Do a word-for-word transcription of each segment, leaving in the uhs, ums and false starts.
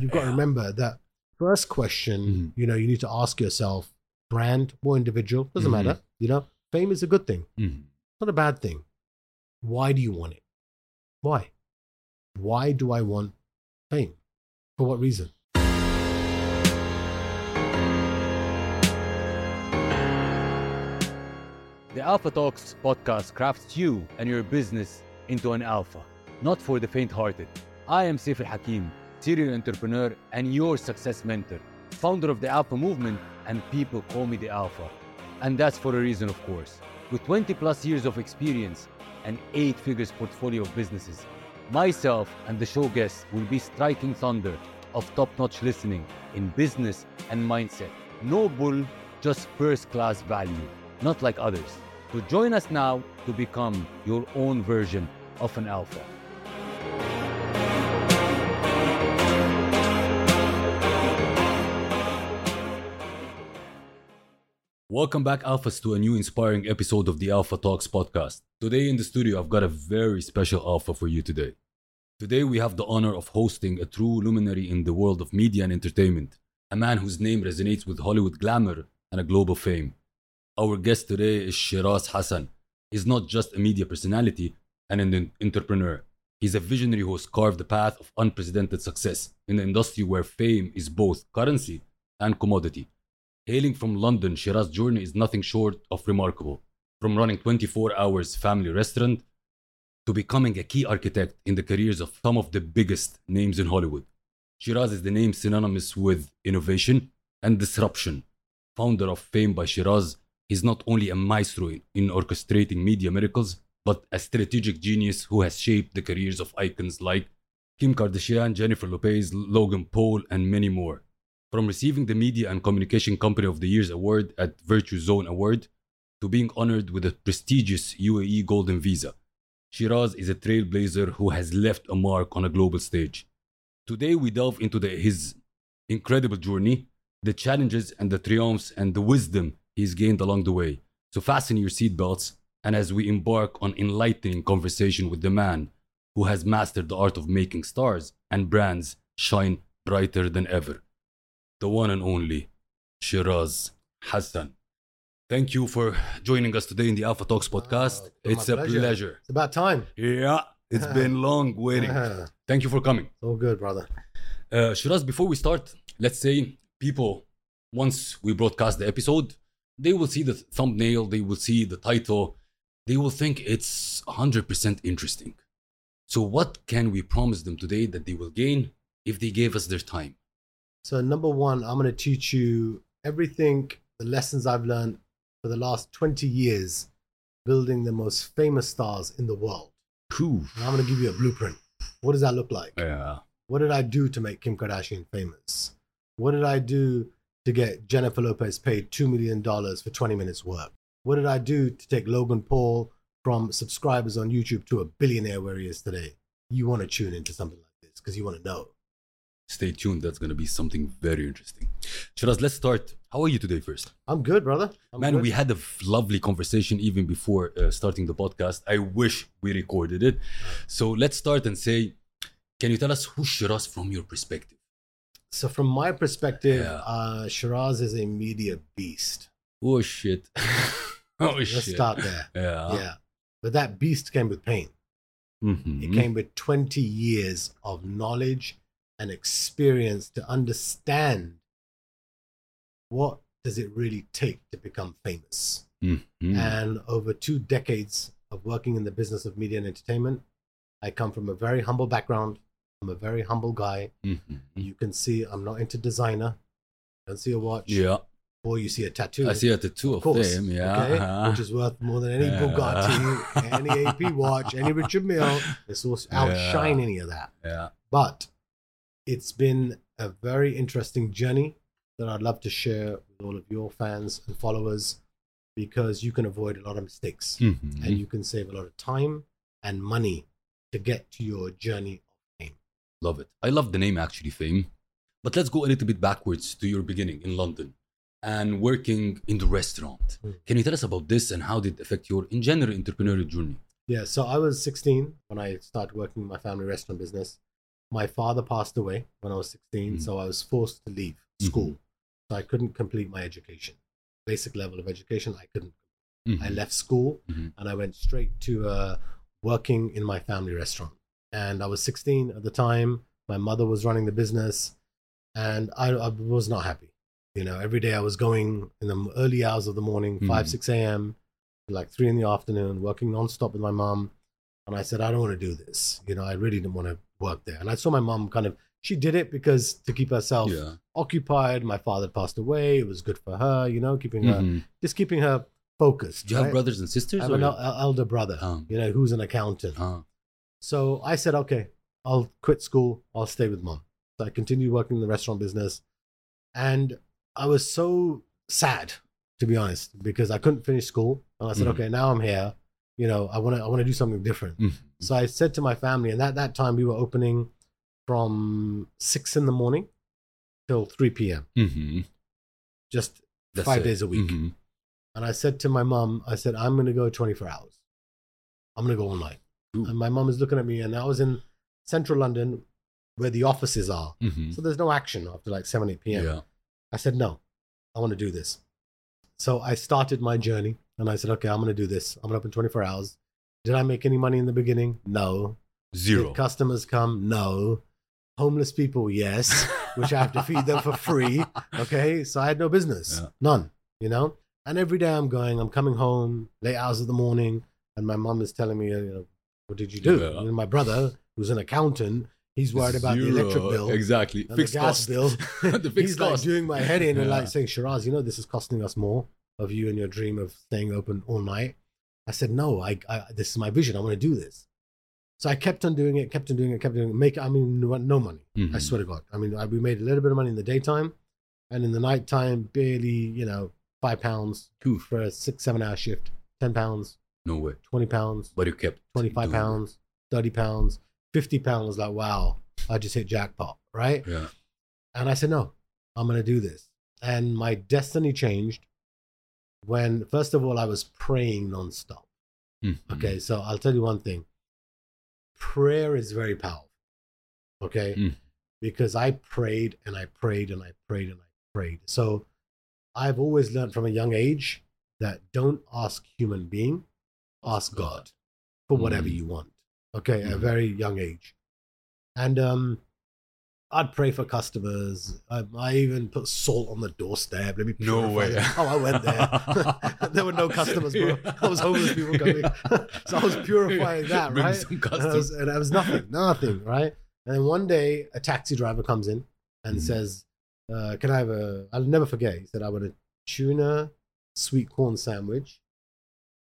you've got to remember that first question, mm-hmm. you know, you need to ask yourself, brand or individual, doesn't mm-hmm. matter, you know, fame is a good thing. Mm-hmm. Not a bad thing. Why do you want it? Why? Why do I want fame? For what reason? The Alpha Talks podcast crafts you and your business into an alpha, not for the faint-hearted. I am Saif Al-Hakim, serial entrepreneur and your success mentor, founder of the Alpha Movement, and people call me the Alpha. And that's for a reason, of course. With twenty plus years of experience and eight figures portfolio of businesses, myself and the show guests will be striking thunder of top-notch listening in business and mindset. No bull, just first-class value, not like others. So join us now to become your own version of an alpha. Welcome back, Alphas, to a new inspiring episode of the Alpha Talks podcast. Today in the studio, I've got a very special alpha for you today. Today, we have the honor of hosting a true luminary in the world of media and entertainment, a man whose name resonates with Hollywood glamour and a global fame. Our guest today is Sheeraz Hasan. He's not just a media personality and an entrepreneur. He's a visionary who has carved the path of unprecedented success in an industry where fame is both currency and commodity. Hailing from London, Sheeraz's journey is nothing short of remarkable. From running twenty-four hours family restaurant to becoming a key architect in the careers of some of the biggest names in Hollywood. Sheeraz is the name synonymous with innovation and disruption. Founder of Fame by Sheeraz, he's not only a maestro in orchestrating media miracles, but a strategic genius who has shaped the careers of icons like Kim Kardashian, Jennifer Lopez, Logan Paul, and many more. From receiving the Media and Communication Company of the Year's Award at Virtue Zone Award to being honored with a prestigious U A E Golden Visa, Sheeraz is a trailblazer who has left a mark on a global stage. Today we delve into the, his incredible journey, the challenges and the triumphs and the wisdom he's gained along the way. So fasten your seatbelts and as we embark on enlightening conversation with the man who has mastered the art of making stars and brands shine brighter than ever. The one and only Sheeraz Hasan. Thank you for joining us today in the Alpha Talks podcast. Oh, it's a pleasure. pleasure. It's about time. Yeah, it's been long waiting. Thank you for coming. So good, brother. Uh, Sheeraz, before we start, let's say people, once we broadcast the episode, they will see the thumbnail, they will see the title, they will think it's one hundred percent interesting. So what can we promise them today that they will gain if they gave us their time? So number one, I'm going to teach you everything, the lessons I've learned for the last twenty years, building the most famous stars in the world. Cool. And I'm going to give you a blueprint. What does that look like? Yeah. What did I do to make Kim Kardashian famous? What did I do to get Jennifer Lopez paid two million dollars for twenty minutes work? What did I do to take Logan Paul from subscribers on YouTube to a billionaire where he is today? You want to tune into something like this because you want to know. Stay tuned. That's going to be something very interesting. Sheeraz, let's start. How are you today first? I'm good, brother. I'm Man, good. We had a lovely conversation even before uh, starting the podcast. I wish we recorded it. So let's start and say, can you tell us who Sheeraz from your perspective? So from my perspective, yeah. uh, Sheeraz is a media beast. Oh, shit. oh, let's shit. Let's start there. Yeah. yeah. But that beast came with pain. Mm-hmm. It came with twenty years of knowledge and experience to understand what does it really take to become famous. Mm-hmm. And over two decades of working in the business of media and entertainment, I come from a very humble background. I'm a very humble guy. Mm-hmm. You can see I'm not into designer. Don't see a watch. Yeah. Or you see a tattoo. I see a tattoo of, course, of them, yeah. Okay? Uh-huh. Which is worth more than any Bugatti, any A P watch, any Richard Mille. It's also outshine yeah. any of that. Yeah. But it's been a very interesting journey that I'd love to share with all of your fans and followers because you can avoid a lot of mistakes mm-hmm. and you can save a lot of time and money to get to your journey of fame. Love it. I love the name actually, Fame. But let's go a little bit backwards to your beginning in London and working in the restaurant. Mm-hmm. Can you tell us about this and how did it affect your, in general, entrepreneurial journey? Yeah, so I was sixteen when I started working in my family restaurant business. my father passed away when I was sixteen, mm. so I was forced to leave school. Mm-hmm. So I couldn't complete my education, basic level of education. I couldn't. Mm-hmm. I left school mm-hmm. and I went straight to uh, working in my family restaurant. And I was sixteen at the time. My mother was running the business, and I, I was not happy. You know, every day I was going in the early hours of the morning, mm-hmm. five, six a.m., like three in the afternoon, working nonstop with my mom. And I said, I don't want to do this. You know, I really didn't want to work there. And I saw my mom kind of, she did it because to keep herself yeah. occupied. My father passed away. It was good for her, you know, keeping mm-hmm. her, just keeping her focused. Do you right? have brothers and sisters? I have or an el- elder brother, um, you know, who's an accountant. Uh, so I said, okay, I'll quit school. I'll stay with mom. So I continued working in the restaurant business. And I was so sad, to be honest, because I couldn't finish school. And I said, mm-hmm. okay, now I'm here. You know, I want to I want to do something different. Mm-hmm. So I said to my family, and at that time we were opening from six in the morning till three p.m. Mm-hmm. Just That's five it. days a week. Mm-hmm. And I said to my mom, I said, I'm going to go twenty-four hours. I'm going to go all night. Ooh. And my mom is looking at me, and I was in central London where the offices are. Mm-hmm. So there's no action after like seven, eight p.m. Yeah. I said, no, I want to do this. So I started my journey. And I said, okay, I'm going to do this. I'm going to open twenty-four hours. Did I make any money in the beginning? No. Zero. Did customers come? No. Homeless people? Yes. Which I have to feed them for free. Okay. So I had no business. Yeah. None, you know. And every day I'm going, I'm coming home, late hours of the morning. And my mom is telling me, you know, what did you do? Yeah. And my brother, who's an accountant, he's worried about Zero. the electric bill. Exactly. And fixed the gas cost. bill. the fixed he's cost. like doing my head in yeah. and like saying, Sheeraz, you know, this is costing us more. Of you and your dream of staying open all night. I said, no, I, I this is my vision. I want to do this. So I kept on doing it, kept on doing it, kept on doing it. Make, I mean, no money. Mm-hmm. I swear to God. I mean, I, we made a little bit of money in the daytime, and in the nighttime, barely, you know, five pounds Oof. for a six, seven hour shift, ten pounds. No way. twenty pounds. But you kept twenty-five pounds, it. thirty pounds, fifty pounds. Like, wow, I just hit jackpot, right? Yeah. And I said, no, I'm going to do this. And my destiny changed. When, first of all, I was praying nonstop. Mm-hmm. Okay, so I'll tell you one thing. Prayer is very powerful. Okay? Mm. Because I prayed and I prayed and I prayed and I prayed. So I've always learned from a young age that don't ask human being, ask God for whatever mm. you want. Okay, mm. at a very young age. And um I'd pray for customers. I, I even put salt on the doorstep. Let me no way. Them. Oh, I went there. There were no customers, bro. Yeah. I was homeless people coming. So I was purifying that, Bring right? Some and, I was, and I was nothing, nothing, right? And then one day, a taxi driver comes in and mm. says, uh, can I have a, I'll never forget. He said, I want a tuna sweet corn sandwich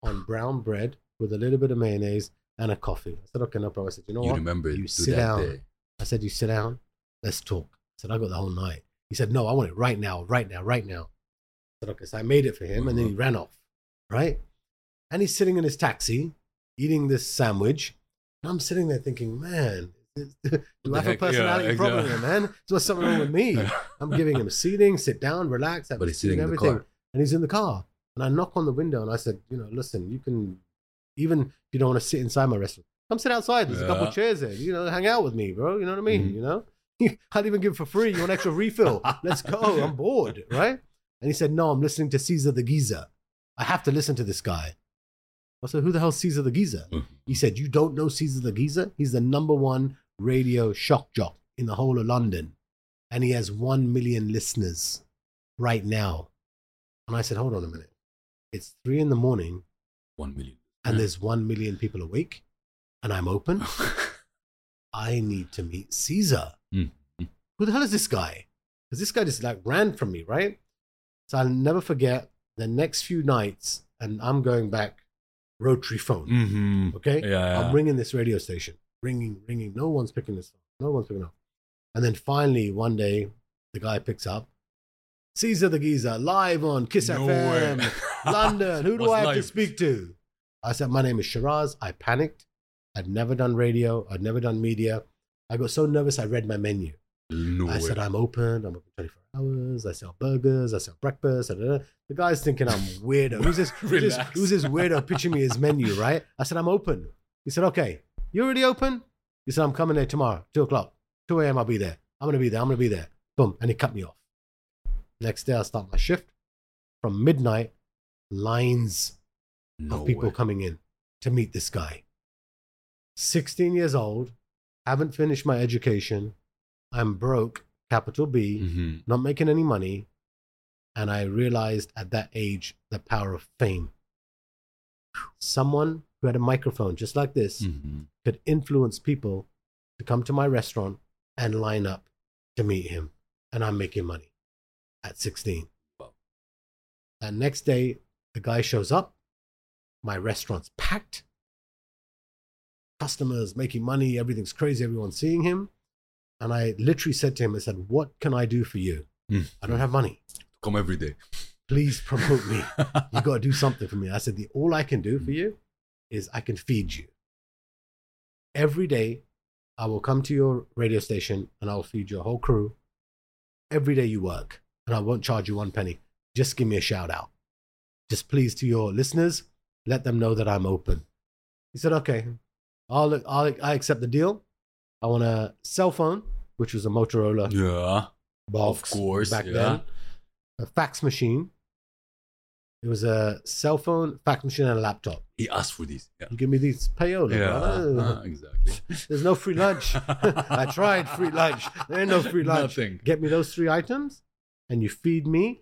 on brown bread with a little bit of mayonnaise and a coffee. I said, okay, no problem. I said, you know you what? Remember you sit down. Day. I said, you sit down. Let's talk. I said, I got the whole night. He said, no, I want it right now, right now, right now. I said, okay, so I made it for him, and then he ran off, right? And he's sitting in his taxi, eating this sandwich, and I'm sitting there thinking, man, do I have a personality yeah, problem here, man? So what's something wrong with me? I'm giving him seating, sit down, relax, have but he's sitting and everything, in the car. And he's in the car. And I knock on the window, and I said, you know, listen, you can, even if you don't want to sit inside my restaurant, come sit outside. There's yeah. a couple of chairs there. You know, hang out with me, bro. You know what I mean? Mm-hmm. You know? I'll even give for free. You want extra refill? Let's go. I'm bored, right? And he said, no, I'm listening to Caesar the Geezer. I have to listen to this guy. I said, who the hell is Caesar the Geezer? Mm-hmm. He said, you don't know Caesar the Geezer? He's the number one radio shock jock in the whole of London. And he has one million listeners right now. And I said, hold on a minute. It's three in the morning. One million. And there's one million people awake. And I'm open. I need to meet Caesar. Mm-hmm. Who the hell is this guy? Because this guy just like ran from me, right? So I'll never forget the next few nights, and I'm going back rotary phone. Mm-hmm. Okay, yeah, yeah. I'm ringing this radio station, ringing, ringing. No one's picking this up. No one's picking up. And then finally, one day, the guy picks up. Caesar the Geezer live on Kiss no F M, way. London. Who do I have life? to speak to? I said, my name is Sheeraz. I panicked. I'd never done radio. I'd never done media. I got so nervous, I read my menu. No I way. said, I'm open. I'm open twenty-four hours. I sell burgers. I sell breakfast. Da, da, da. The guy's thinking I'm weirdo. Who's this, who's, this, who's this weirdo pitching me his menu, right? I said, I'm open. He said, okay. You already open? He said, I'm coming there tomorrow, two o'clock. two a m I'll be there. I'm going to be there. I'm going to be there. Boom. And he cut me off. Next day, I start my shift. From midnight, lines no of people way. coming in to meet this guy. sixteen years old, haven't finished my education. I'm broke, capital B, mm-hmm. not making any money. And I realized at that age, the power of fame. Someone who had a microphone just like this mm-hmm. could influence people to come to my restaurant and line up to meet him. And I'm making money at sixteen. Wow. And next day, the guy shows up. My restaurant's packed. Customers making money. Everything's crazy. Everyone's seeing him. And I literally said to him, I said, what can I do for you? Mm. I don't have money. Come every day. Please promote me. You got to do something for me. I said, the, all I can do for you is I can feed you. Every day, I will come to your radio station and I'll feed your whole crew. Every day you work and I won't charge you one penny. Just give me a shout out. Just please to your listeners, let them know that I'm open. He said, okay, I'll, I'll, I accept the deal. I want a cell phone, which was a Motorola yeah, box of course, back yeah. then. A fax machine. It was a cell phone, fax machine, and a laptop. He asked for these. Yeah. You give me these payola. Yeah, uh, exactly. There's no free lunch. I tried free lunch. There ain't no free lunch. Nothing. Get me those three items, and you feed me.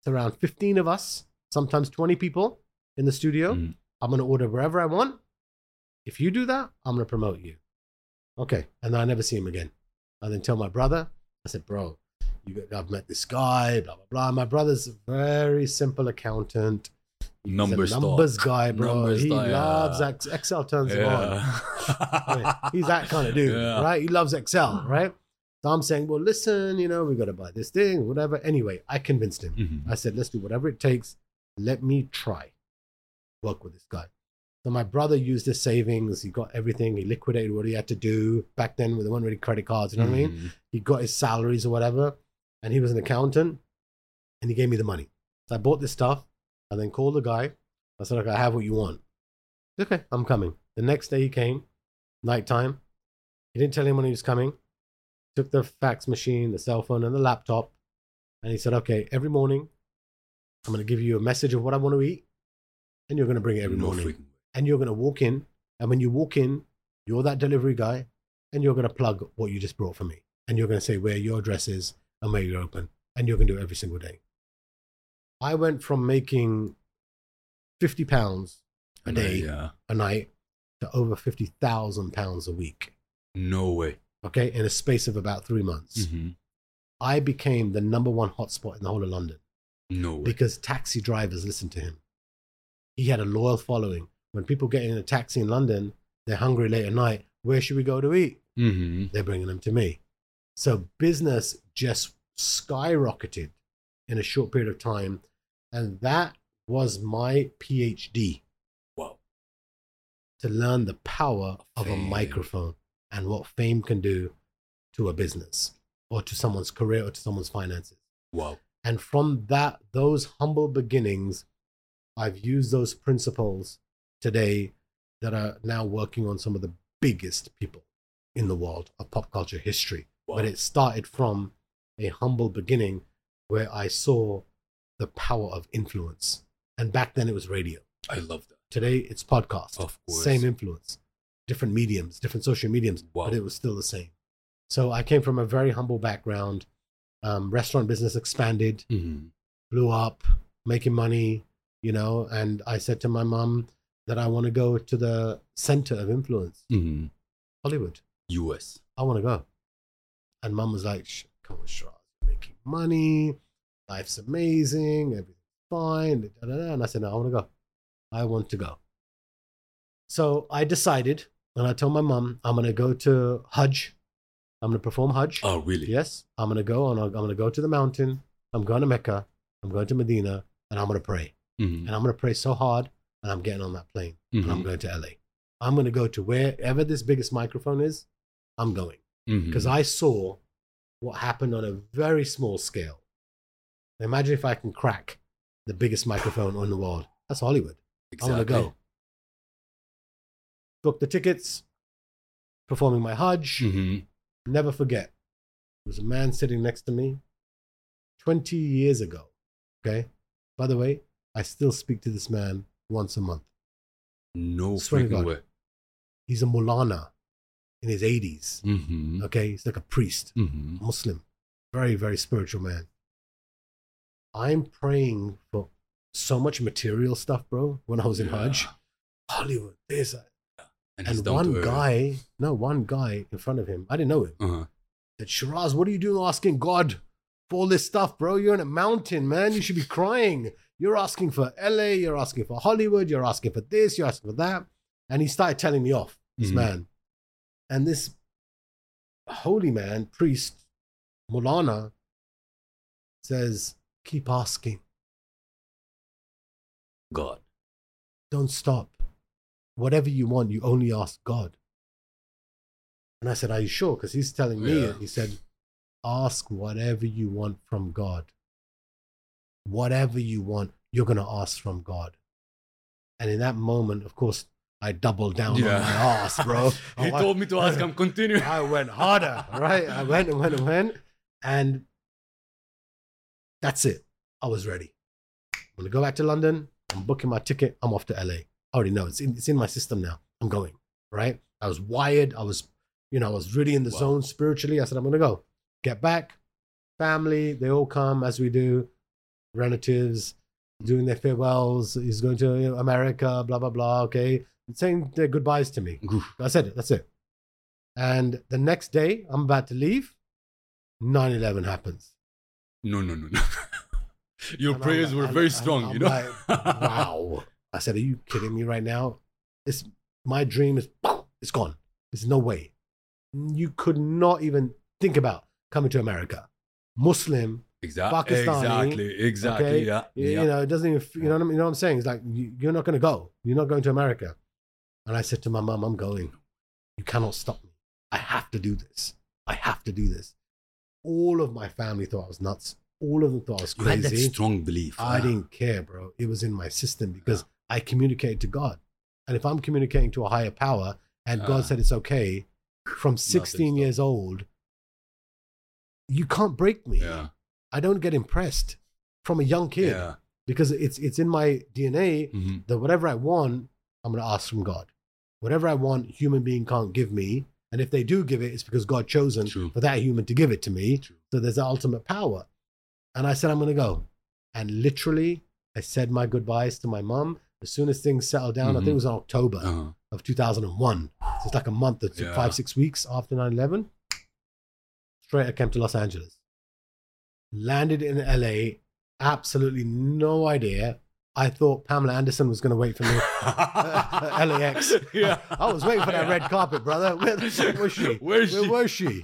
It's around fifteen of us, sometimes twenty people in the studio. Mm. I'm going to order wherever I want. If you do that, I'm going to promote you. Okay. And then I never see him again. I then tell my brother, I said, bro, You, I've met this guy, blah, blah, blah. My brother's a very simple accountant. He's numbers a numbers talk. guy, bro. Numbers he talk, loves yeah. X, Excel turns him yeah. on. He's that kind of dude, yeah. right? He loves Excel, right? So I'm saying, well, listen, you know, we got to buy this thing, whatever. Anyway, I convinced him. Mm-hmm. I said, let's do whatever it takes. Let me try. Work with this guy. So my brother used his savings. He got everything. He liquidated what he had to do. Back then, there weren't really credit cards, you know mm-hmm. what I mean? He got his salaries or whatever. And he was an accountant, and he gave me the money. So I bought this stuff, and then called the guy. I said, okay, I have what you want. Okay, I'm coming. The next day he came, nighttime. He didn't tell anyone he was coming. Took the fax machine, the cell phone, and the laptop. And he said, okay, every morning, I'm going to give you a message of what I want to eat. And you're going to bring it every no morning. Freaking. And you're going to walk in. And when you walk in, you're that delivery guy. And you're going to plug what you just brought for me. And you're going to say where your address is. And where you're open, and you're going to do it every single day. I went from making fifty pounds a, a day, night, yeah. a night, to over fifty thousand pounds a week. No way. Okay, in a space of about three months. Mm-hmm. I became the number one hotspot in the whole of London. No way. Because taxi drivers listened to him. He had a loyal following. When people get in a taxi in London, they're hungry late at night. Where should we go to eat? Mm-hmm. They're bringing them to me. So business just skyrocketed in a short period of time. And that was my PhD. Wow. To learn the power of fame. A microphone and what fame can do to a business or to someone's career or to someone's finances. Wow. And from that, those humble beginnings, I've used those principles today that are now working on some of the biggest people in the world of pop culture history. Wow. But it started from a humble beginning where I saw the power of influence. And back then it was radio. I love that. Today it's podcasts. Of course. Same influence. Different mediums, different social mediums. Wow. But it was still the same. So I came from a very humble background. Um, restaurant business expanded, mm-hmm. blew up, making money, you know. And I said to my mom that I want to go to the center of influence. Mm-hmm. Hollywood. U S. I want to go. And mum was like, come on, Sheeraz, making money. Life's amazing. Everything's fine. Da, da, da. And I said, no, I want to go. I want to go. So I decided, and I told my mum, I'm going to go to Hajj. I'm going to perform Hajj. Oh, really? Yes. I'm going to go on. I'm going to go to the mountain. I'm going to Mecca. I'm going to Medina. And I'm going to pray. Mm-hmm. And I'm going to pray so hard. And I'm getting on that plane. Mm-hmm. And I'm going to L A. I'm going to go to wherever this biggest microphone is. I'm going. Because mm-hmm. I saw what happened on a very small scale. Imagine if I can crack the biggest microphone in the world. That's Hollywood. Exactly. I want to go. Book the tickets, performing my Hajj, mm-hmm. Never forget, there was a man sitting next to me twenty years ago. Okay. By the way, I still speak to this man once a month. No freaking way. He's a Mulana in his eighties. Mm-hmm. Okay. He's like a priest, mm-hmm. Muslim, very, very spiritual man. I'm praying for so much material stuff, bro. When I was in yeah. Hajj, Hollywood, this, yeah. and, and one guy, no, one guy in front of him, I didn't know him, uh-huh. said, "Sheeraz, what are you doing asking God for all this stuff, bro? You're in a mountain, man. You should be crying. You're asking for L A, you're asking for Hollywood, you're asking for this, you're asking for that." And he started telling me off, this mm-hmm. man. And this holy man, priest, Mulana, says, "Keep asking. God. Don't stop. Whatever you want, you only ask God." And I said, "Are you sure?" Because he's telling me, yeah. he said, "Ask whatever you want from God. Whatever you want, you're going to ask from God." And in that moment, of course, I doubled down yeah. on my ass, bro. he I went, told me to ask, I'm continuing. I went harder, right? I went and went and went. And that's it. I was ready. I'm going to go back to London. I'm booking my ticket. I'm off to L A. I already know. It's in, it's in my system now. I'm going, right? I was wired. I was, you know, I was really in the wow. zone spiritually. I said, I'm going to go. Get back. Family, they all come as we do. Relatives doing their farewells. He's going to America, blah, blah, blah. Okay. Saying their goodbyes to me. I said it. That's it. And the next day, I'm about to leave. nine eleven happens. No, no, no, no. Your and prayers like, were I'm, very I'm, strong, I'm you know? Like, wow. I said, "Are you kidding me right now? It's, my dream is, it's gone. There's no way." You could not even think about coming to America. Muslim, exactly, Pakistani. Exactly, exactly, okay? yeah. You, yeah. you know, it doesn't even, you know, what I mean? You know what I'm saying? It's like, you, you're not going to go. You're not going to America. And I said to my mom, "I'm going. You cannot stop me. I have to do this. I have to do this." All of my family thought I was nuts. All of them thought I was crazy. You had that strong belief. I yeah. didn't care, bro. It was in my system because yeah. I communicated to God. And if I'm communicating to a higher power and yeah. God said it's okay, from sixteen years old, you can't break me. Yeah. I don't get impressed from a young kid yeah. because it's it's in my D N A mm-hmm. that whatever I want, I'm going to ask from God. Whatever I want, human being can't give me. And if they do give it, it's because God chosen True. For that human to give it to me. True. So there's the ultimate power. And I said, "I'm going to go." And literally, I said my goodbyes to my mom. As soon as things settled down, mm-hmm. I think it was in October uh-huh. of two thousand one. So it's like a month, or two, yeah. five, six weeks after nine eleven. Straight, I came to Los Angeles. Landed in L A. Absolutely no idea. I thought Pamela Anderson was going to wait for me. uh, L A X. Yeah. I, I was waiting for that yeah. red carpet, brother. Where the fuck was she? Where, Where she? was she?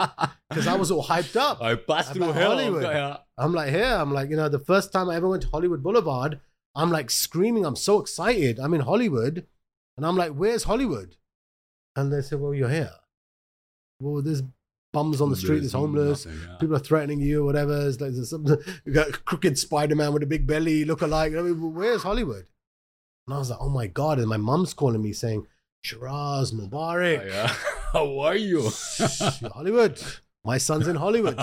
Because I was all hyped up. I passed through hell. Hollywood. Yeah. I'm like, here. Yeah. I'm like, you know, the first time I ever went to Hollywood Boulevard, I'm like screaming. I'm so excited. I'm in Hollywood. And I'm like, "Where's Hollywood?" And they said, "Well, you're here. Well, there's bums on the street. There's homeless. Nothing, yeah. People are threatening you, whatever. It's like, there's some, you got a crooked Spider-Man with a big belly, look-alike. I mean, where's Hollywood?" And I was like, oh my God. And my mom's calling me saying, "Sheeraz, Mubarak. Oh, yeah. How are you?" Hollywood. My son's in Hollywood.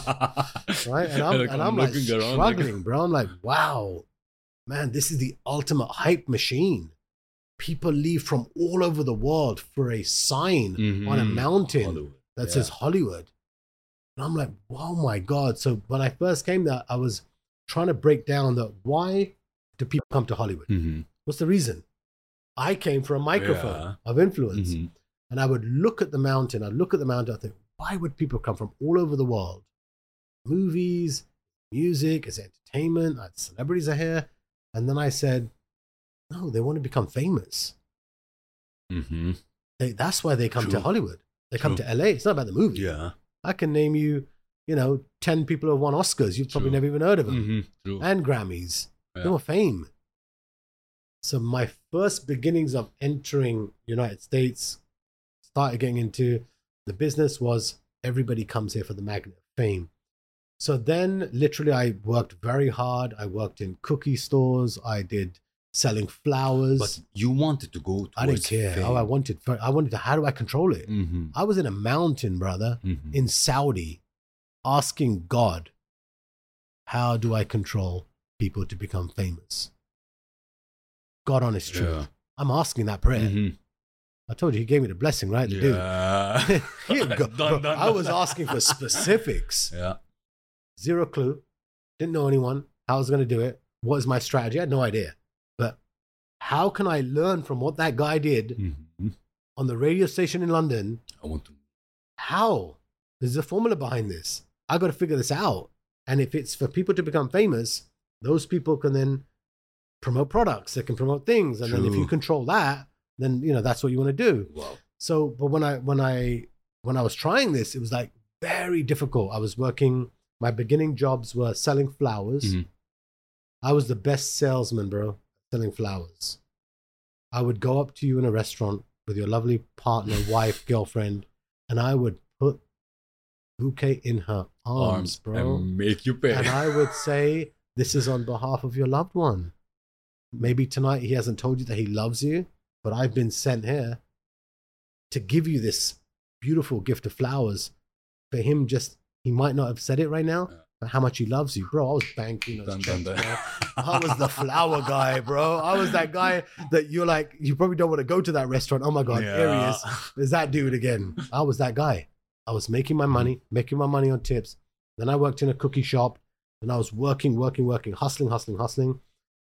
Right? And I'm, like, and I'm, I'm like struggling, like... bro. I'm like, wow, man, this is the ultimate hype machine. People leave from all over the world for a sign mm-hmm. on a mountain Hollywood. That yeah. says Hollywood. And I'm like, oh my God. So when I first came there, I was trying to break down that why do people come to Hollywood? Mm-hmm. What's the reason? I came for a microphone yeah. of influence. Mm-hmm. And I would look at the mountain. I'd look at the mountain. I'd think, why would people come from all over the world? Movies, music, it's entertainment. Celebrities are here. And then I said, no, they want to become famous. Mm-hmm. They, that's why they come True. To Hollywood. They come True. To L A. It's not about the movie. Yeah. I can name you, you know, ten people who have won Oscars. You've probably True. Never even heard of them. Mm-hmm. And Grammys. Yeah. They were fame. So my first beginnings of entering United States, started getting into the business was everybody comes here for the magnet of fame. So then literally I worked very hard. I worked in cookie stores. I did selling flowers. But you wanted to go towards I didn't care. Fame. Oh, I wanted, I wanted to, how do I control it? Mm-hmm. I was in a mountain, brother, mm-hmm. in Saudi, asking God, how do I control people to become famous? God, honest truth. Yeah. I'm asking that prayer. Mm-hmm. I told you, he gave me the blessing, right? The yeah. dude. Here we go. Done, Bro, done, I was done. asking for specifics. Yeah. Zero clue. Didn't know anyone. How I was going to do it. What is my strategy? I had no idea. But how can I learn from what that guy did mm-hmm. on the radio station in London? I want to. How? There's a formula behind this. I've got to figure this out. And if it's for people to become famous, those people can then promote products. They can promote things. And True. Then if you control that, then, you know, that's what you want to do. Wow. So, but when I, when I, when I was trying this, it was like very difficult. I was working, my beginning jobs were selling flowers. Mm-hmm. I was the best salesman, bro, selling flowers. I would go up to you in a restaurant with your lovely partner, wife, girlfriend, and I would put bouquet in her arms, arms bro. And make you pay. And I would say, this is on behalf of your loved one. Maybe tonight he hasn't told you that he loves you, but I've been sent here to give you this beautiful gift of flowers. For him, just, he might not have said it right now, but how much he loves you, bro. I was banking those dun, checks, dun, dun. I was the flower guy, bro. I was that guy that you're like, you probably don't want to go to that restaurant. Oh my God, yeah. Here he is. There's that dude again. I was that guy. I was making my money, making my money on tips. Then I worked in a cookie shop and I was working, working, working, hustling, hustling, hustling.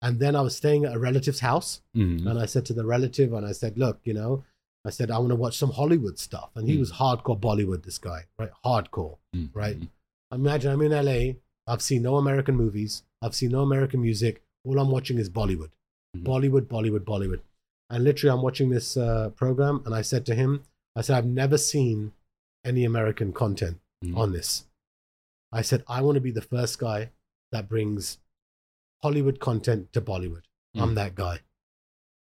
And then I was staying at a relative's house. Mm-hmm. And I said to the relative, and I said, look, you know, I said, I want to watch some Hollywood stuff. And he mm. was hardcore Bollywood, this guy, right? Hardcore, mm. right? Imagine I'm in L A. I've seen no American movies. I've seen no American music. All I'm watching is Bollywood. Mm-hmm. Bollywood, Bollywood, Bollywood. And literally I'm watching this uh, program. And I said to him, I said, I've never seen any American content mm. on this. I said, I want to be the first guy that brings Hollywood content to Bollywood. Mm. I'm that guy.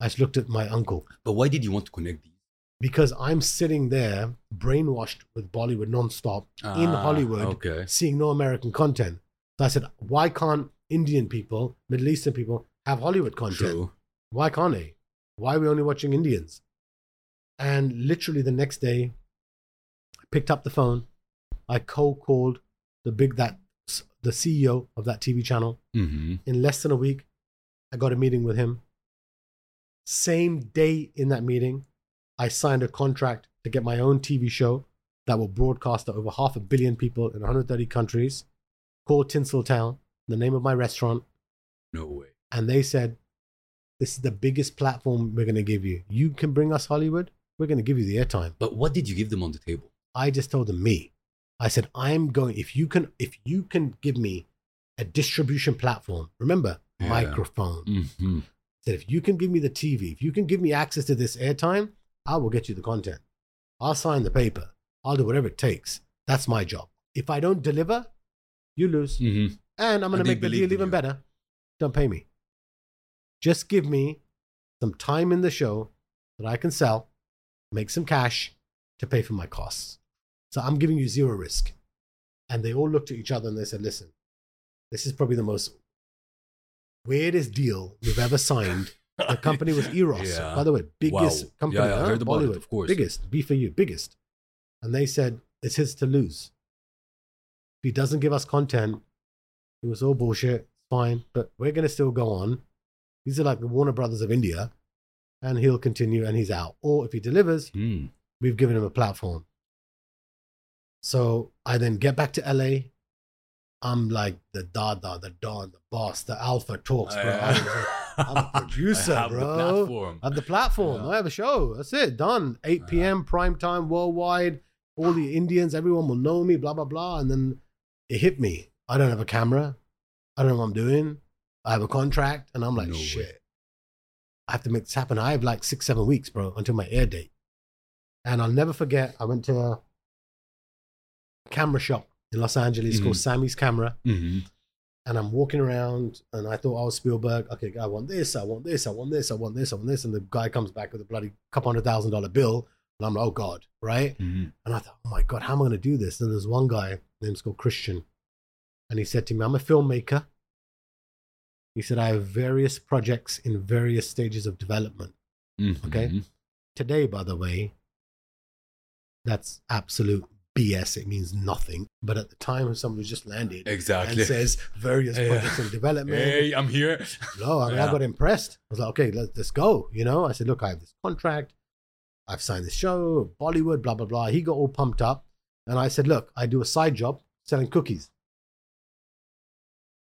I just looked at my uncle. But why did you want to connect these? Because I'm sitting there brainwashed with Bollywood nonstop ah, in Hollywood, okay. seeing no American content. So I said, why can't Indian people, Middle Eastern people have Hollywood content? True. Why can't they? Why are we only watching Indians? And literally the next day, I picked up the phone. I cold called the big that the C E O of that T V channel. Mm-hmm. In less than a week, I got a meeting with him. Same day in that meeting, I signed a contract to get my own T V show that will broadcast to over half a billion people in one hundred thirty countries, called Tinseltown, the name of my restaurant. No way. And they said, this is the biggest platform we're going to give you. You can bring us Hollywood. We're going to give you the airtime. But what did you give them on the table? I just told them me. I said, I'm going, if you can, if you can give me a distribution platform, remember, yeah. microphone. Mm-hmm. I said, if you can give me the T V, if you can give me access to this airtime, I will get you the content. I'll sign the paper. I'll do whatever it takes. That's my job. If I don't deliver, you lose. Mm-hmm. And I'm going to make the deal even better. Don't pay me. Just give me some time in the show that I can sell, make some cash to pay for my costs. So I'm giving you zero risk. And they all looked at each other and they said, listen, this is probably the most weirdest deal we've ever signed. The company was Eros. Yeah. By the way, biggest wow. company. Yeah, yeah. Huh? I heard about Bollywood, it, of course. Biggest, B four U, biggest. And they said, it's his to lose. If he doesn't give us content, it was all bullshit, fine, but we're going to still go on. These are like the Warner Brothers of India. And he'll continue and he's out. Or if he delivers, mm. we've given him a platform. So I then get back to L A. I'm like the dada, the don, the boss, the Alpha Talks, bro. Yeah. I'm a producer, I have bro. The platform. I have the platform. Yeah. I have a show. That's it. Done. eight p.m. Yeah. Prime time, worldwide. All the Indians, everyone will know me, blah, blah, blah. And then it hit me. I don't have a camera. I don't know what I'm doing. I have a contract. And I'm like, no shit. Way. I have to make this happen. I have like six, seven weeks, bro, until my air date. And I'll never forget, I went to a camera shop in Los Angeles mm-hmm. called Sammy's Camera. Mm-hmm. And I'm walking around and I thought I was Spielberg. Okay, I want this, I want this, I want this, I want this, I want this. And the guy comes back with a bloody couple hundred thousand dollar bill. And I'm like, oh God, right? Mm-hmm. And I thought, oh my God, how am I going to do this? And there's one guy, name's called Christian. And he said to me, I'm a filmmaker. He said, I have various projects in various stages of development. Mm-hmm. Okay. Today, by the way, that's absolute B S. It means nothing. But at the time, somebody just landed. Exactly. And says various yeah. projects in development. Hey, I'm here. No, I, mean, yeah. I got impressed. I was like, okay, let's, let's go. You know, I said, look, I have this contract. I've signed this show, Bollywood, blah, blah, blah. He got all pumped up. And I said, look, I do a side job selling cookies.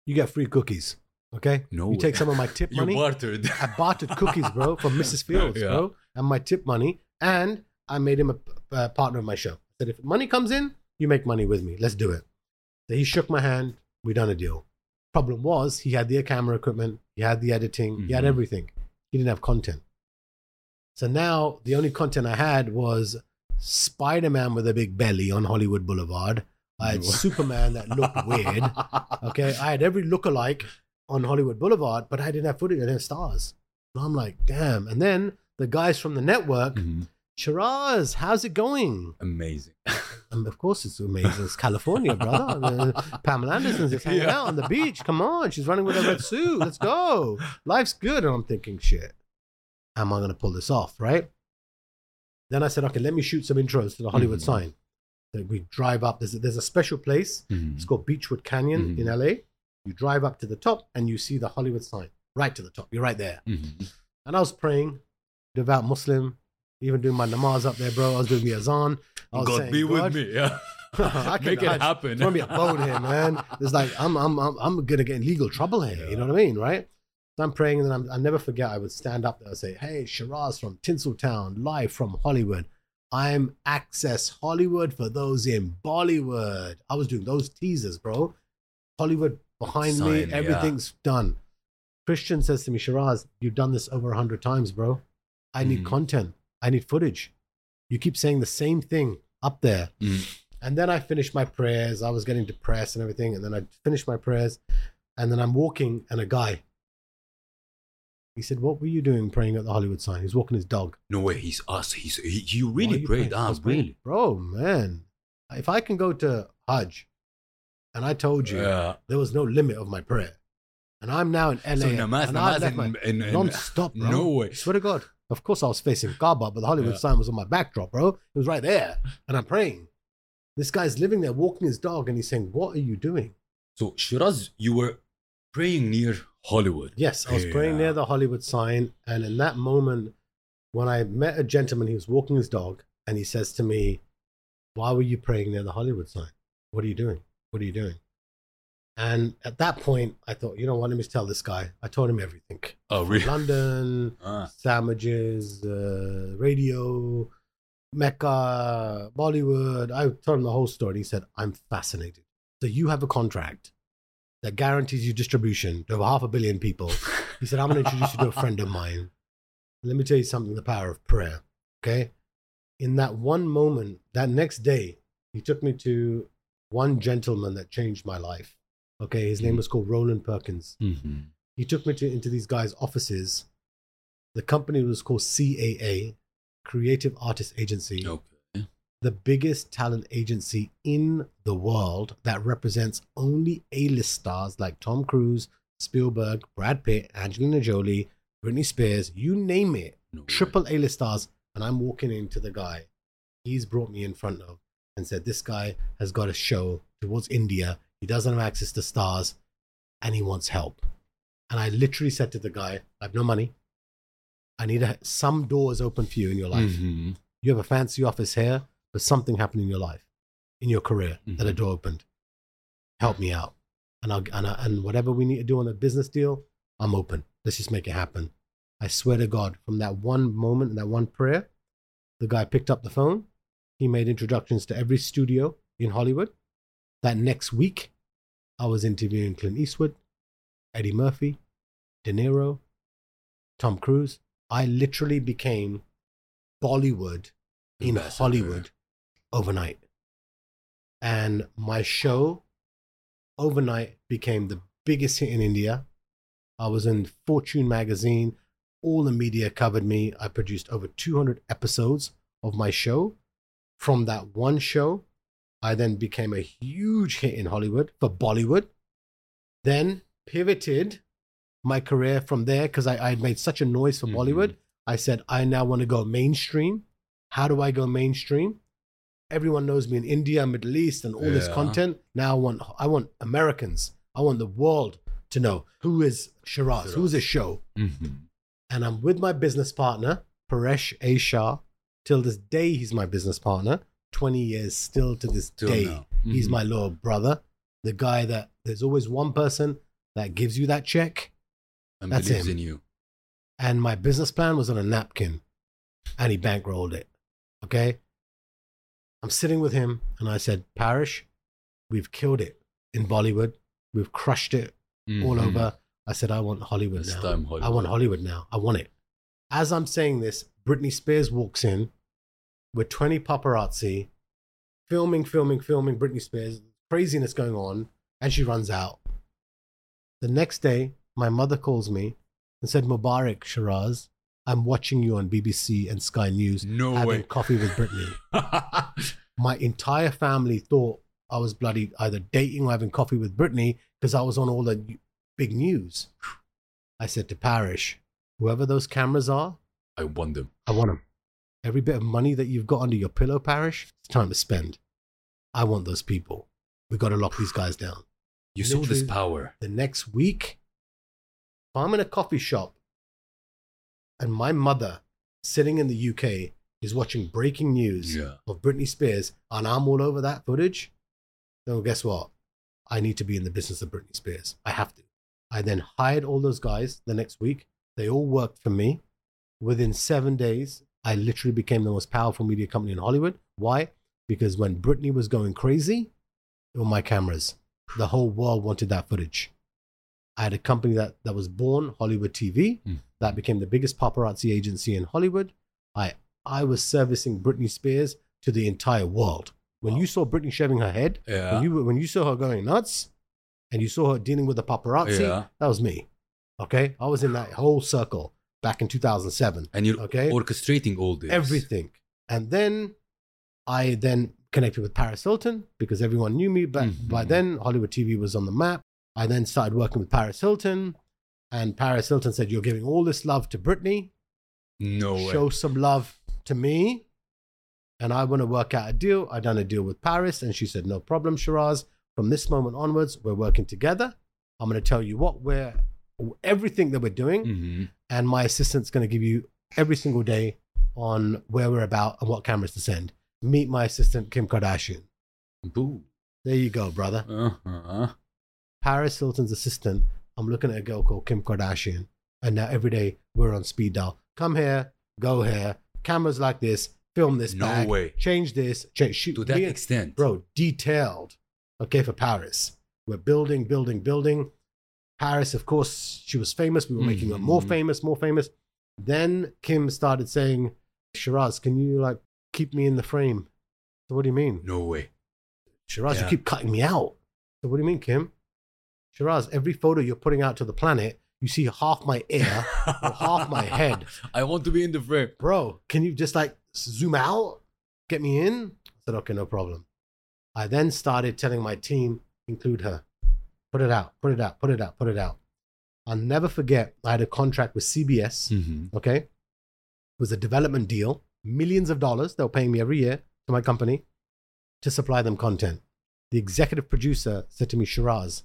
You get free cookies. Okay? No. You take some of my tip money. You bartered. I bartered cookies, bro, from Missus Fields, yeah. bro, and my tip money. And I made him a, a partner of my show. I said, if money comes in, you make money with me. Let's do it. So he shook my hand. We done a deal. Problem was, he had the camera equipment. He had the editing. Mm-hmm. He had everything. He didn't have content. So now the only content I had was Spider-Man with a big belly on Hollywood Boulevard. I had Superman that looked weird. Okay. I had every lookalike on Hollywood Boulevard, but I didn't have footage. I didn't have stars. And I'm like, damn. And then the guys from the network, mm-hmm. Sheeraz, how's it going? Amazing. And of course it's amazing. It's California, brother. Pamela Anderson's just hanging yeah. out on the beach. Come on. She's running with her red suit. Let's go. Life's good. And I'm thinking, shit, am I going to pull this off? Right. Then I said, okay, let me shoot some intros to the Hollywood mm-hmm. sign. That we drive up. There's a, there's a special place. Mm-hmm. It's called Beachwood Canyon mm-hmm. in L A. You drive up to the top and you see the Hollywood sign right to the top. You're right there. Mm-hmm. And I was praying, devout Muslim, even doing my namaz up there, bro. I was doing the azan. I was God saying, be with God, me. Yeah. I can, Make it I, happen. It's going to be a boat here, man. It's like, I'm, I'm, I'm, I'm going to get in legal trouble here. Yeah. You know what I mean? Right. So I'm praying and then I'm, I'll never forget. I would stand up there and say, hey, Sheeraz from Tinseltown, live from Hollywood. I'm Access Hollywood for those in Bollywood. I was doing those teasers, bro. Hollywood behind Sign, me, everything's yeah. done. Christian says to me, Sheeraz, you've done this over a hundred times, bro. I need mm. content. I need footage. You keep saying the same thing up there. Mm. And then I finished my prayers. I was getting depressed and everything. And then I finished my prayers. And then I'm walking and a guy, he said, what were you doing praying at the Hollywood sign? He's walking his dog. No way, he's us. He's he, he really prayed us, really. Bro, man, if I can go to Hajj, and I told you yeah. there was no limit of my prayer. And I'm now in L A. So namaz, and namaz in, my, in, in, non-stop, bro. No way. I swear to God. Of course I was facing Kaaba, but the Hollywood yeah. sign was on my backdrop, bro. It was right there. And I'm praying. This guy's living there, walking his dog, and he's saying, what are you doing? So Sheeraz, you were praying near Hollywood. Yes, I was yeah. praying near the Hollywood sign. And in that moment, when I met a gentleman, he was walking his dog, and he says to me, why were you praying near the Hollywood sign? What are you doing? What are you doing? And at that point, I thought, you know what? Let me just tell this guy. I told him everything. Oh, really? London, ah. sandwiches, uh, radio, Mecca, Bollywood. I told him the whole story. He said, I'm fascinated. So you have a contract that guarantees you distribution to over half a billion people. He said, I'm going to introduce you to a friend of mine. Let me tell you something, the power of prayer. Okay? In that one moment, that next day, he took me to one gentleman that changed my life. Okay, his name mm-hmm. was called Roland Perkins. Mm-hmm. He took me to, into these guys' offices. The company was called C A A, Creative Artist Agency. Okay. The biggest talent agency in the world that represents only A-list stars like Tom Cruise, Spielberg, Brad Pitt, Angelina Jolie, Britney Spears, you name it. No Triple way. A-list stars. And I'm walking into the guy he's brought me in front of and said, this guy has got a show towards India. He doesn't have access to stars and he wants help. And I literally said to the guy, I have no money. I need a, some doors open for you in your life. Mm-hmm. You have a fancy office here, but something happened in your life, in your career, mm-hmm. that a door opened. Help me out. And, I'll, and, I, and whatever we need to do on a business deal, I'm open. Let's just make it happen. I swear to God, from that one moment and that one prayer, the guy picked up the phone. He made introductions to every studio in Hollywood. That next week, I was interviewing Clint Eastwood, Eddie Murphy, De Niro, Tom Cruise. I literally became Bollywood in Hollywood overnight. And my show overnight became the biggest hit in India. I was in Fortune magazine. All the media covered me. I produced over two hundred episodes of my show. From that one show, I then became a huge hit in Hollywood for Bollywood, then pivoted my career from there, because I, I had made such a noise for mm-hmm. Bollywood. I said, I now want to go mainstream. How do I go mainstream? Everyone knows me in India, Middle East, and all yeah. this content. Now I want, I want Americans. I want the world to know who is Sheeraz, who's a show. Mm-hmm. And I'm with my business partner, Paresh Aishar. Till this day, he's my business partner. twenty years still to this Till day. Mm-hmm. He's my little brother. The guy that there's always one person that gives you that check. And That's believes him. in you. And my business plan was on a napkin. And he bankrolled it. Okay? I'm sitting with him and I said, Paresh, we've killed it in Bollywood. We've crushed it mm-hmm. all over. I said, I want Hollywood this now. Time Hollywood. I want Hollywood now. I want it. As I'm saying this, Britney Spears walks in with twenty paparazzi, filming, filming, filming Britney Spears, craziness going on, and she runs out. The next day, my mother calls me and said, Mubarak, Sheeraz, I'm watching you on B B C and Sky News no having way. coffee with Britney. My entire family thought I was bloody either dating or having coffee with Britney because I was on all the big news. I said to Paresh, whoever those cameras are, I want them. I want them. Every bit of money that you've got under your pillow, Paresh, it's time to spend. I want those people. We've got to lock these guys down. You Literally, saw this power. The next week, if I'm in a coffee shop and my mother sitting in the U K is watching breaking news yeah. of Britney Spears and I'm all over that footage, then well, guess what? I need to be in the business of Britney Spears. I have to. I then hired all those guys the next week. They all worked for me. Within seven days, I literally became the most powerful media company in Hollywood. Why? Because when Britney was going crazy, it were my cameras. The whole world wanted that footage. I had a company that, that was born, Hollywood T V, mm. that became the biggest paparazzi agency in Hollywood. I, I was servicing Britney Spears to the entire world. When wow. you saw Britney shaving her head, yeah. when, you, when you saw her going nuts, and you saw her dealing with the paparazzi, yeah. that was me. Okay? I was in that whole circle. Back in two thousand seven. And you're okay? orchestrating all this. Everything. And then I then connected with Paris Hilton because everyone knew me. But mm-hmm. by then, Hollywood T V was on the map. I then started working with Paris Hilton. And Paris Hilton said, you're giving all this love to Britney. No way. Show some love to me. And I want to work out a deal. I done a deal with Paris. And she said, no problem, Sheeraz. From this moment onwards, we're working together. I'm going to tell you what we're... everything that we're doing mm-hmm. and my assistant's going to give you every single day on where we're about and what cameras to send. Meet my assistant, Kim Kardashian. Boo. There you go, brother. Uh-huh. Paris Hilton's assistant. I'm looking at a girl called Kim Kardashian and now every day we're on speed dial. Come here, go here, cameras like this, film this no bag, way. change this, change. Shoot. To that Me extent. And, bro, detailed. Okay, for Paris. We're building, building, building. Paris, of course, she was famous. We were making her more famous, more famous. Then Kim started saying, Sheeraz, can you like keep me in the frame? So what do you mean? No way. Sheeraz, yeah. you keep cutting me out. So what do you mean, Kim? Sheeraz, every photo you're putting out to the planet, you see half my ear or half my head. I want to be in the frame. Bro, can you just like zoom out? Get me in? I said, okay, no problem. I then started telling my team, include her. Put it out, put it out, put it out, put it out. I'll never forget, I had a contract with C B S, mm-hmm. okay? It was a development deal, millions of dollars, they were paying me every year to my company to supply them content. The executive producer said to me, Sheeraz,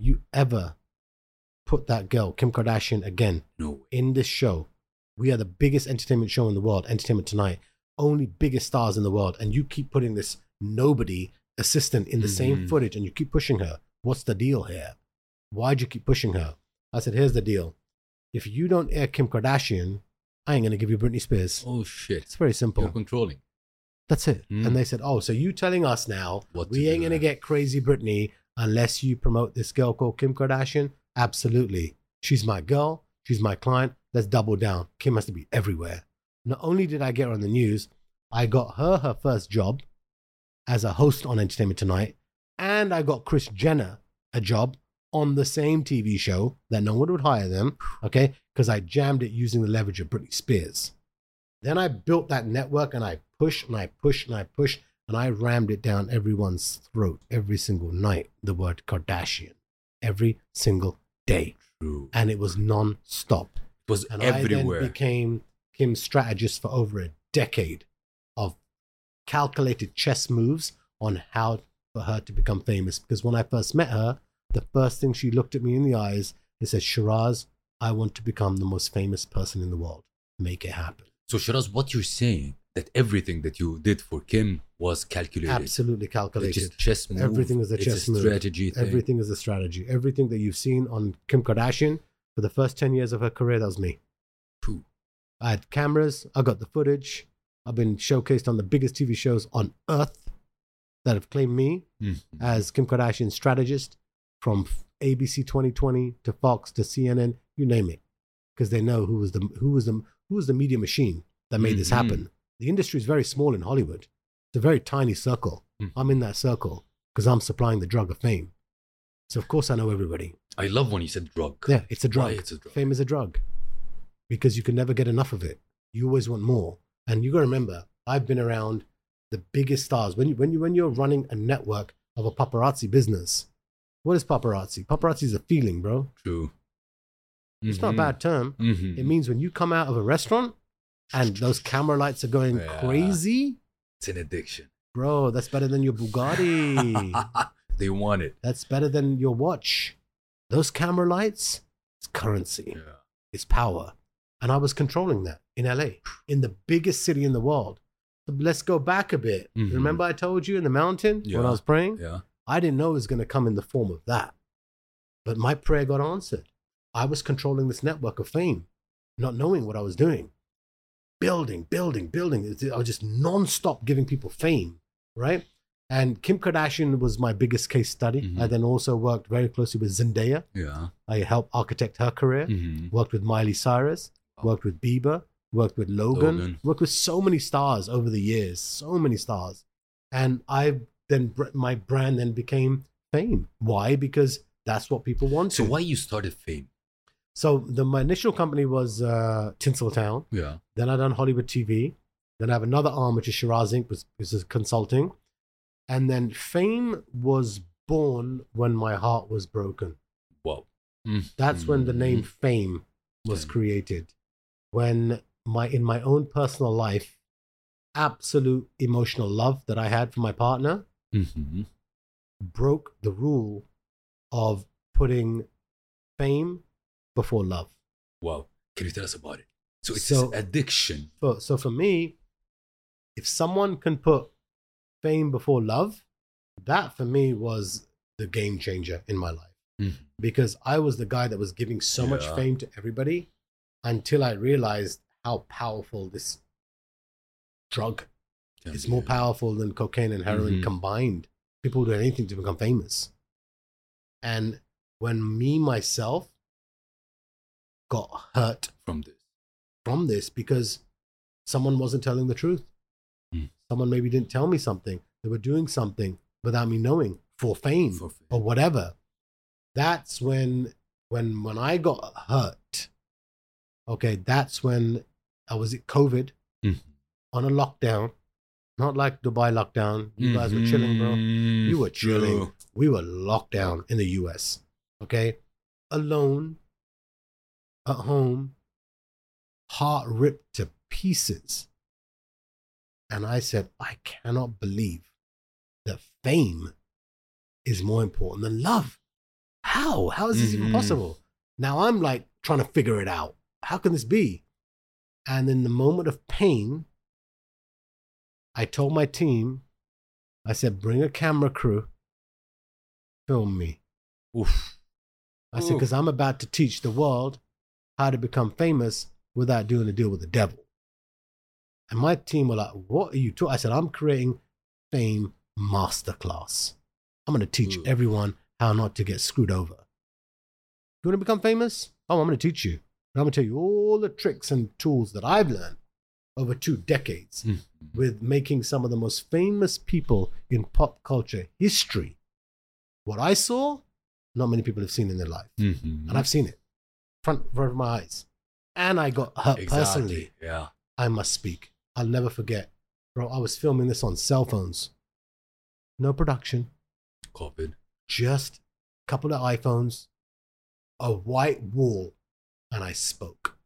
you ever put that girl, Kim Kardashian, again no. in this show. We are the biggest entertainment show in the world, Entertainment Tonight, only biggest stars in the world, and you keep putting this nobody assistant in the mm-hmm. same footage and you keep pushing her. What's the deal here? Why'd you keep pushing her? I said, here's the deal. If you don't air Kim Kardashian, I ain't going to give you Britney Spears. Oh, shit. It's very simple. You're controlling. That's it. Mm. And they said, oh, so you telling us now what we ain't going to get crazy Britney unless you promote this girl called Kim Kardashian? Absolutely. She's my girl. She's my client. Let's double down. Kim has to be everywhere. Not only did I get her on the news, I got her her first job as a host on Entertainment Tonight. And I got Kris Jenner a job on the same T V show that no one would hire them, okay? Because I jammed it using the leverage of Britney Spears. Then I built that network and I pushed and I pushed and I pushed and I rammed it down everyone's throat every single night. The word Kardashian every single day. True. And it was non-stop. It was and everywhere. I then became Kim's strategist for over a decade of calculated chess moves on how for her to become famous. Because when I first met her, the first thing she looked at me in the eyes and said, Sheeraz, I want to become the most famous person in the world. Make it happen. So Sheeraz, what you're saying, that everything that you did for Kim was calculated. Absolutely calculated. Chess move. Everything is a chess it's a move. Strategy Everything thing. is a strategy. Everything that you've seen on Kim Kardashian for the first ten years of her career, that was me. True. I had cameras. I got the footage. I've been showcased on the biggest T V shows on earth that have claimed me mm-hmm. as Kim Kardashian's strategist, from A B C twenty twenty to Fox to C N N, you name it, because they know who was the who was the who was the media machine that made mm-hmm. this happen. The industry is very small in Hollywood. It's a very tiny circle. Mm. I'm in that circle because I'm supplying the drug of fame. So of course I know everybody. I love when you said drug. Yeah, it's a drug. Why it's a drug. Fame is a drug because you can never get enough of it. You always want more. And you got to remember, I've been around the biggest stars. When you when you when you're running a network of a paparazzi business, what is paparazzi? Paparazzi is a feeling, bro. True. Mm-hmm. It's not a bad term. Mm-hmm. It means when you come out of a restaurant and those camera lights are going yeah. crazy. It's an addiction. Bro, that's better than your Bugatti. They want it. That's better than your watch. Those camera lights, it's currency. Yeah. It's power. And I was controlling that in L A, in the biggest city in the world. So let's go back a bit. Mm-hmm. Remember I told you in the mountain yeah. when I was praying? Yeah. I didn't know it was going to come in the form of that. But my prayer got answered. I was controlling this network of fame, not knowing what I was doing. Building, building, building. I was just nonstop giving people fame, right? And Kim Kardashian was my biggest case study. Mm-hmm. I then also worked very closely with Zendaya. Yeah. I helped architect her career, mm-hmm. worked with Miley Cyrus, worked with Bieber, worked with Logan, Logan, worked with so many stars over the years, so many stars. And I then my brand then became Fame. Why? Because that's what people want. So why you started Fame? So the, my initial company was uh, Tinseltown. Yeah. Then I done Hollywood T V. Then I have another arm, which is Sheeraz Incorporated, which, which is consulting. And then Fame was born when my heart was broken. Whoa. Mm. That's mm. when the name mm. Fame was Fame. created. When my in my own personal life, absolute emotional love that I had for my partner mm-hmm. broke the rule of putting fame before love. Wow. Can you tell us about it? So it's so, addiction. For, so for me, if someone can put fame before love, that for me was the game changer in my life. Mm-hmm. Because I was the guy that was giving so yeah. much fame to everybody until I realized how powerful this drug yeah, is. More yeah. powerful than cocaine and heroin mm-hmm. combined. People do anything to become famous. And when me, myself, got hurt from this, from this because someone wasn't telling the truth. Mm. Someone maybe didn't tell me something. They were doing something without me knowing for fame, for fame. or whatever. That's when, when, when I got hurt, okay, that's when I was at COVID mm. on a lockdown. Not like Dubai lockdown. You mm-hmm. guys were chilling, bro. You were chilling. True. We were locked down in the U S, okay? Alone, at home, heart ripped to pieces. And I said, I cannot believe that fame is more important than love. How? How is this mm-hmm. even possible? Now I'm like trying to figure it out. How can this be? And in the moment of pain, I told my team, I said, bring a camera crew, film me. Oof. I Oof. said, because I'm about to teach the world how to become famous without doing a deal with the devil. And my team were like, what are you talking? I said, I'm creating Fame Masterclass. I'm going to teach Ooh. everyone how not to get screwed over. You want to become famous? Oh, I'm going to teach you. And I'm going to tell you all the tricks and tools that I've learned over two decades mm. with making some of the most famous people in pop culture history. What I saw, not many people have seen in their life. Mm-hmm. And I've seen it front, front of my eyes. And I got hurt exactly. personally. Yeah. I must speak. I'll never forget. Bro, I was filming this on cell phones. No production. COVID. Just a couple of iPhones, a white wall, and I spoke.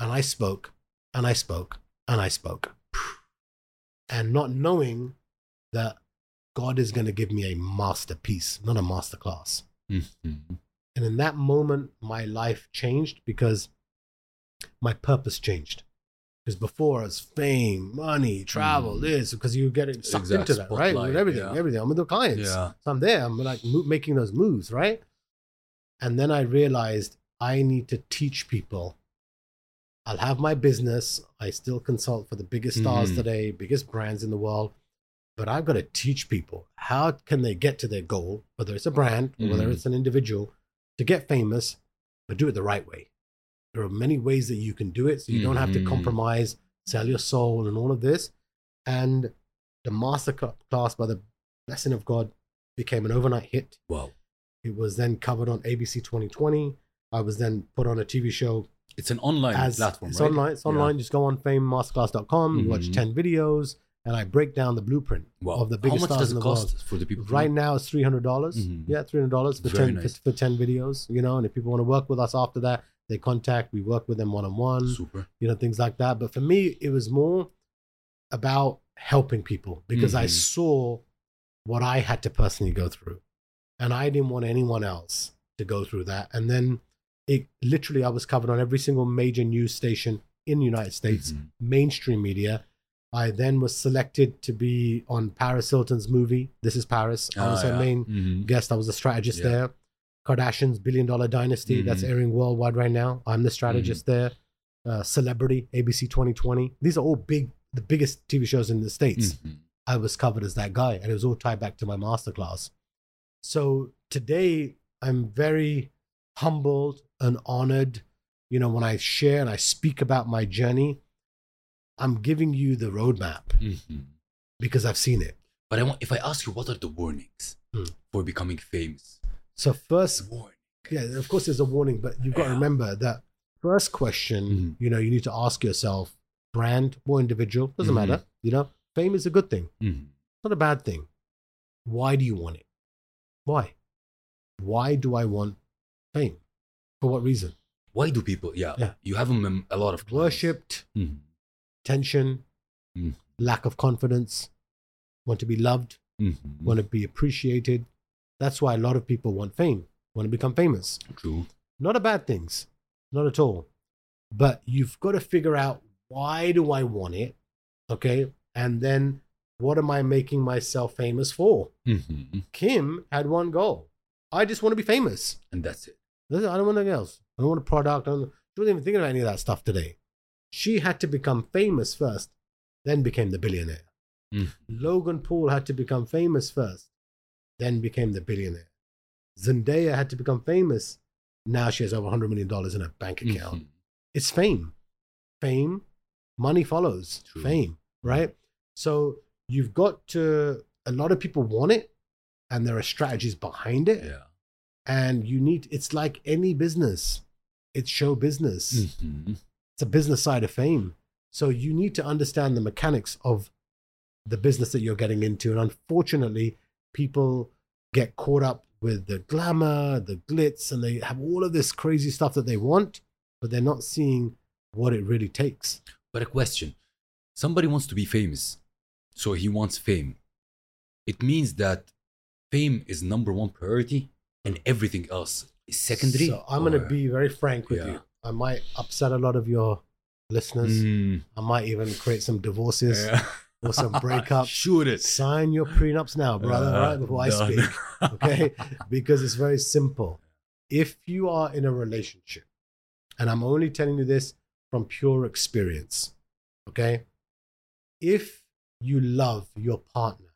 And I spoke, and I spoke, and I spoke. And not knowing that God is going to give me a masterpiece, not a masterclass. Mm-hmm. And in that moment, my life changed because my purpose changed. Because before it was fame, money, travel, mm. this, because you get it sucked exact into that, right? With everything, yeah. everything. I'm with the clients. Yeah. So I'm there. I'm like mo- making those moves, right? And then I realized I need to teach people. I'll have my business. I still consult for the biggest stars mm. today, biggest brands in the world. But I've got to teach people how can they get to their goal, whether it's a brand, mm. whether it's an individual, to get famous, but do it the right way. There are many ways that you can do it, so you mm-hmm. don't have to compromise, sell your soul and all of this. And the masterclass, by the blessing of God, became an overnight hit. Wow. It was then covered on A B C twenty twenty. I was then put on a T V show. It's an online as, platform, it's right? Online, it's online. Yeah. Just go on fame masterclass dot com, mm-hmm. watch ten videos, and I break down the blueprint wow. of the biggest stars in the world. How much does it cost for the people? Right now it's three hundred dollars. Mm-hmm. Yeah, three hundred dollars for ten, nice. for ten videos, you know, and if people want to work with us after that, they contact, we work with them one-on-one, Super. you know, things like that. But for me, it was more about helping people because mm-hmm. I saw what I had to personally go through and I didn't want anyone else to go through that. And then it literally, I was covered on every single major news station in the United States, mm-hmm. mainstream media. I then was selected to be on Paris Hilton's movie, This is Paris. I was ah, her yeah. main mm-hmm. guest. I was a strategist yeah. there. Kardashian's Billion Dollar Dynasty, mm-hmm. that's airing worldwide right now. I'm the strategist mm-hmm. there. Uh, Celebrity, A B C twenty twenty. These are all big, the biggest T V shows in the States. Mm-hmm. I was covered as that guy, and it was all tied back to my masterclass. So today, I'm very humbled and honored. You know, when I share and I speak about my journey, I'm giving you the roadmap mm-hmm. because I've seen it. But I want, if I ask you, what are the warnings mm. for becoming famous? So first, yeah, of course there's a warning, but you've got yeah. to remember that first question, mm-hmm. you know, you need to ask yourself, brand or individual, doesn't mm-hmm. matter, you know, fame is a good thing. Mm-hmm. It's not a bad thing. Why do you want it? Why? Why do I want fame? For what reason? Why do people, yeah, yeah. you have a, a lot of clients. Worshipped, mm-hmm. tension, mm-hmm. lack of confidence, want to be loved, mm-hmm. want to be appreciated. That's why a lot of people want fame, want to become famous. True. Not a bad things, not at all. But you've got to figure out, why do I want it? Okay. And then what am I making myself famous for? Mm-hmm. Kim had one goal. I just want to be famous. And that's it. I don't want anything else. I don't want a product. I don't, she wasn't even thinking about any of that stuff today. She had to become famous first, then became the billionaire. Mm-hmm. Logan Paul had to become famous first, then became the billionaire. Zendaya had to become famous. Now she has over one hundred million dollars in her bank account. Mm-hmm. It's fame. Fame, money follows True. fame, right? So you've got to, a lot of people want it and there are strategies behind it. Yeah. And you need, it's like any business. It's show business. Mm-hmm. It's a business side of fame. So you need to understand the mechanics of the business that you're getting into. And unfortunately, people get caught up with the glamour, the glitz, and they have all of this crazy stuff that they want, but they're not seeing what it really takes. But a question. Somebody wants to be famous, so he wants fame. It means that fame is number one priority and everything else is secondary? So I'm or... going to be very frank with yeah. you. I might upset a lot of your listeners. Mm. I might even create some divorces. Yeah. Or some breakup. Shoot it. Sign your prenups now, brother, uh, right before I done. speak. Okay? Because it's very simple. If you are in a relationship, and I'm only telling you this from pure experience, okay? If you love your partner,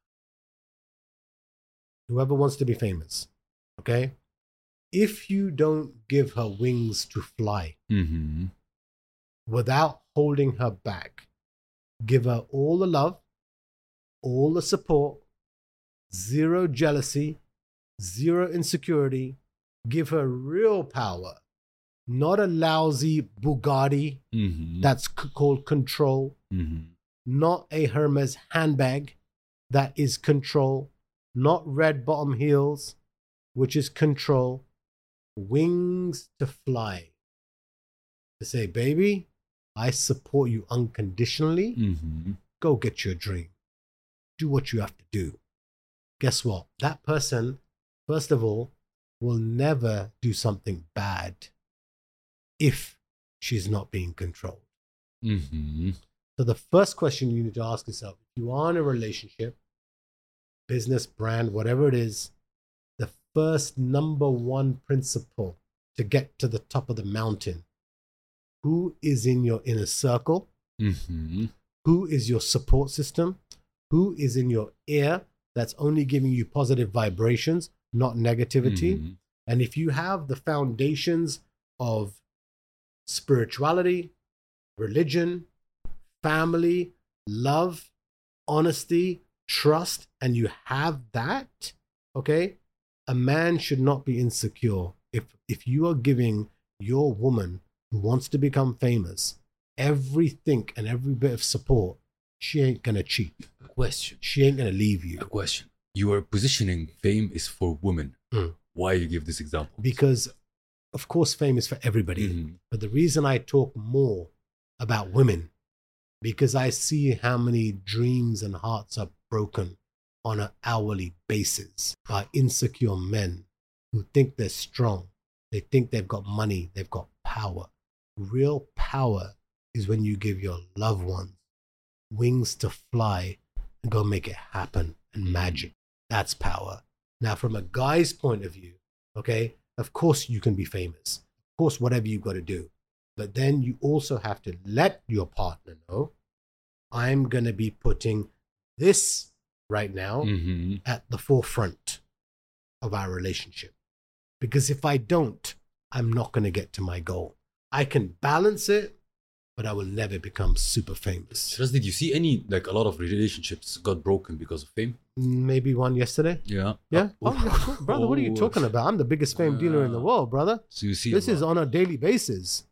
whoever wants to be famous, okay? If you don't give her wings to fly mm-hmm. without holding her back, give her all the love, all the support, zero jealousy, zero insecurity. Give her real power, not a lousy Bugatti mm-hmm. that's c- called control, mm-hmm. not a Hermes handbag that is control, not red bottom heels, which is control. wings to fly, to say, baby, I support you unconditionally. Mm-hmm. Go get your dream. Do what you have to do. Guess what? That person, first of all, will never do something bad if she's not being controlled. Mm-hmm. So the first question you need to ask yourself, if you are in a relationship, business, brand, whatever it is, the first number one principle to get to the top of the mountain, who is in your inner circle? Mm-hmm. Who is your support system? Who is in your ear that's only giving you positive vibrations, not negativity? Mm-hmm. And if you have the foundations of spirituality, religion, family, love, honesty, trust, and you have that, okay, a man should not be insecure. If if you are giving your woman who wants to become famous everything and every bit of support, she ain't gonna cheat. A question. She ain't gonna leave you. A question. You are positioning fame is for women. Mm. Why you give this example? Because, of course, fame is for everybody. Mm-hmm. But the reason I talk more about women, because I see how many dreams and hearts are broken on an hourly basis by insecure men who think they're strong. They think they've got money. They've got power. Real power is when you give your loved ones wings to fly and go make it happen and magic. That's power. Now, from a guy's point of view, okay, of course you can be famous. Of course, whatever you've got to do. But then you also have to let your partner know, I'm going to be putting this right now mm-hmm. at the forefront of our relationship. Because if I don't, I'm not going to get to my goal. I can balance it, but I will never become super famous. Sheeraz, did you see any, like a lot of relationships got broken because of fame? Maybe one yesterday. Yeah. Yeah. Oh, oh, brother, oh. What are you talking about? I'm the biggest fame uh, dealer in the world, brother. So you see, this is on a daily basis.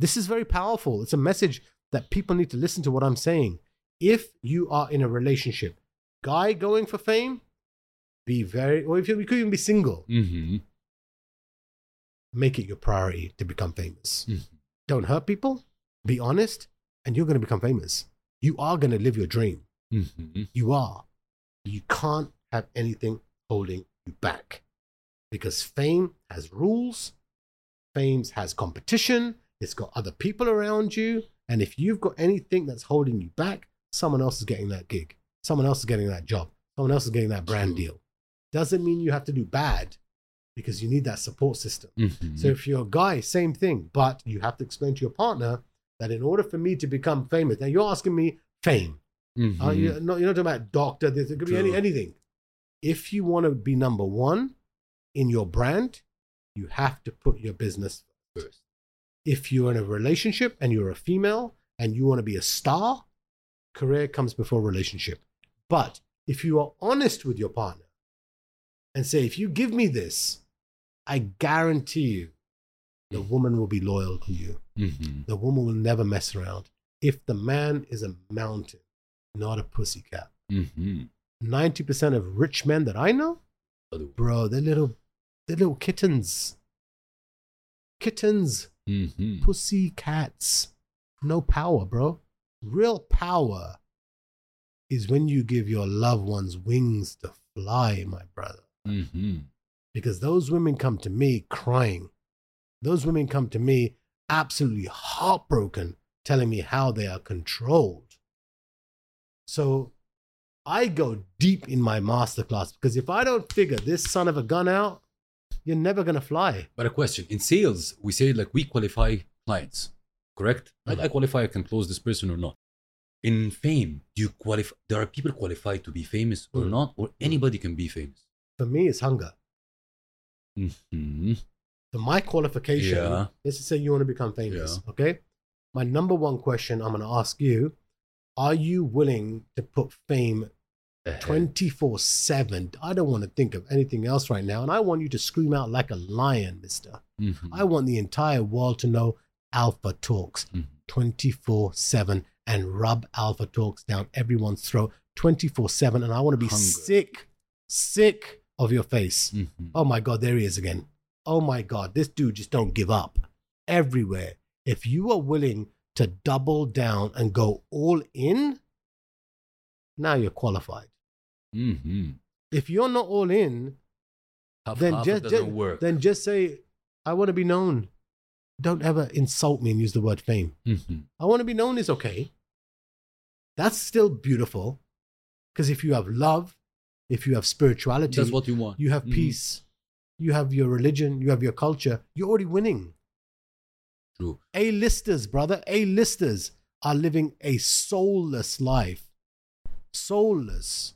This is very powerful. It's a message that people need to listen to what I'm saying. If you are in a relationship, guy going for fame, be very, or if you, you could even be single, mm-hmm. make it your priority to become famous. Mm-hmm. Don't hurt people, be honest, and you're going to become famous. You are going to live your dream. Mm-hmm. You are. You can't have anything holding you back because fame has rules. Fame has competition. It's got other people around you. And if you've got anything that's holding you back, someone else is getting that gig. Someone else is getting that job. Someone else is getting that brand deal. Doesn't mean you have to do bad because you need that support system. Mm-hmm. So if you're a guy, same thing. But you have to explain to your partner that in order for me to become famous, now you're asking me fame. Mm-hmm. Uh, you're, not, you're not talking about doctor. This, it could be any, anything. If you want to be number one in your brand, you have to put your business first. If you're in a relationship and you're a female and you want to be a star, career comes before relationship. But if you are honest with your partner and say, if you give me this, I guarantee you the woman will be loyal to you. Mm-hmm. The woman will never mess around. If the man is a mountain, not a pussycat. Mm-hmm. ninety percent of rich men that I know, bro, they're little, they're little kittens. Kittens. Mm-hmm. Pussy cats, no power, bro. Real power is when you give your loved ones wings to fly, my brother. Mm-hmm. Because those women come to me crying. Those women come to me absolutely heartbroken, telling me how they are controlled. So I go deep in my masterclass because if I don't figure this son of a gun out, you're never going to fly. But a question. In sales, we say like we qualify clients, correct? Mm-hmm. I, I qualify, I can close this person or not. In fame, do you qualify? There are people qualified to be famous or mm-hmm. not, or anybody can be famous. For me, it's hunger. Mm-hmm. So my qualification, yeah. let's just say you want to become famous, yeah. okay? My number one question I'm going to ask you, are you willing to put fame twenty-four seven. I don't want to think of anything else right now. And I want you to scream out like a lion, mister. Mm-hmm. I want the entire world to know Alpha Talks twenty-four seven and rub Alpha Talks down everyone's throat twenty-four seven. And I want to be Hunger. sick, sick of your face. Mm-hmm. Oh my God, there he is again. oh my God, this dude just don't give up. Everywhere. If you are willing to double down and go all in, now you're qualified. Mm-hmm. If you're not all in, then just, just, then just say, I want to be known. Don't ever insult me and use the word fame. Mm-hmm. I want to be known is okay. That's still beautiful. Because if you have love, if you have spirituality, that's what you want. You have mm-hmm. peace, you have your religion, you have your culture, you're already winning. True. A-listers, brother, A-listers are living a soulless life. Soulless.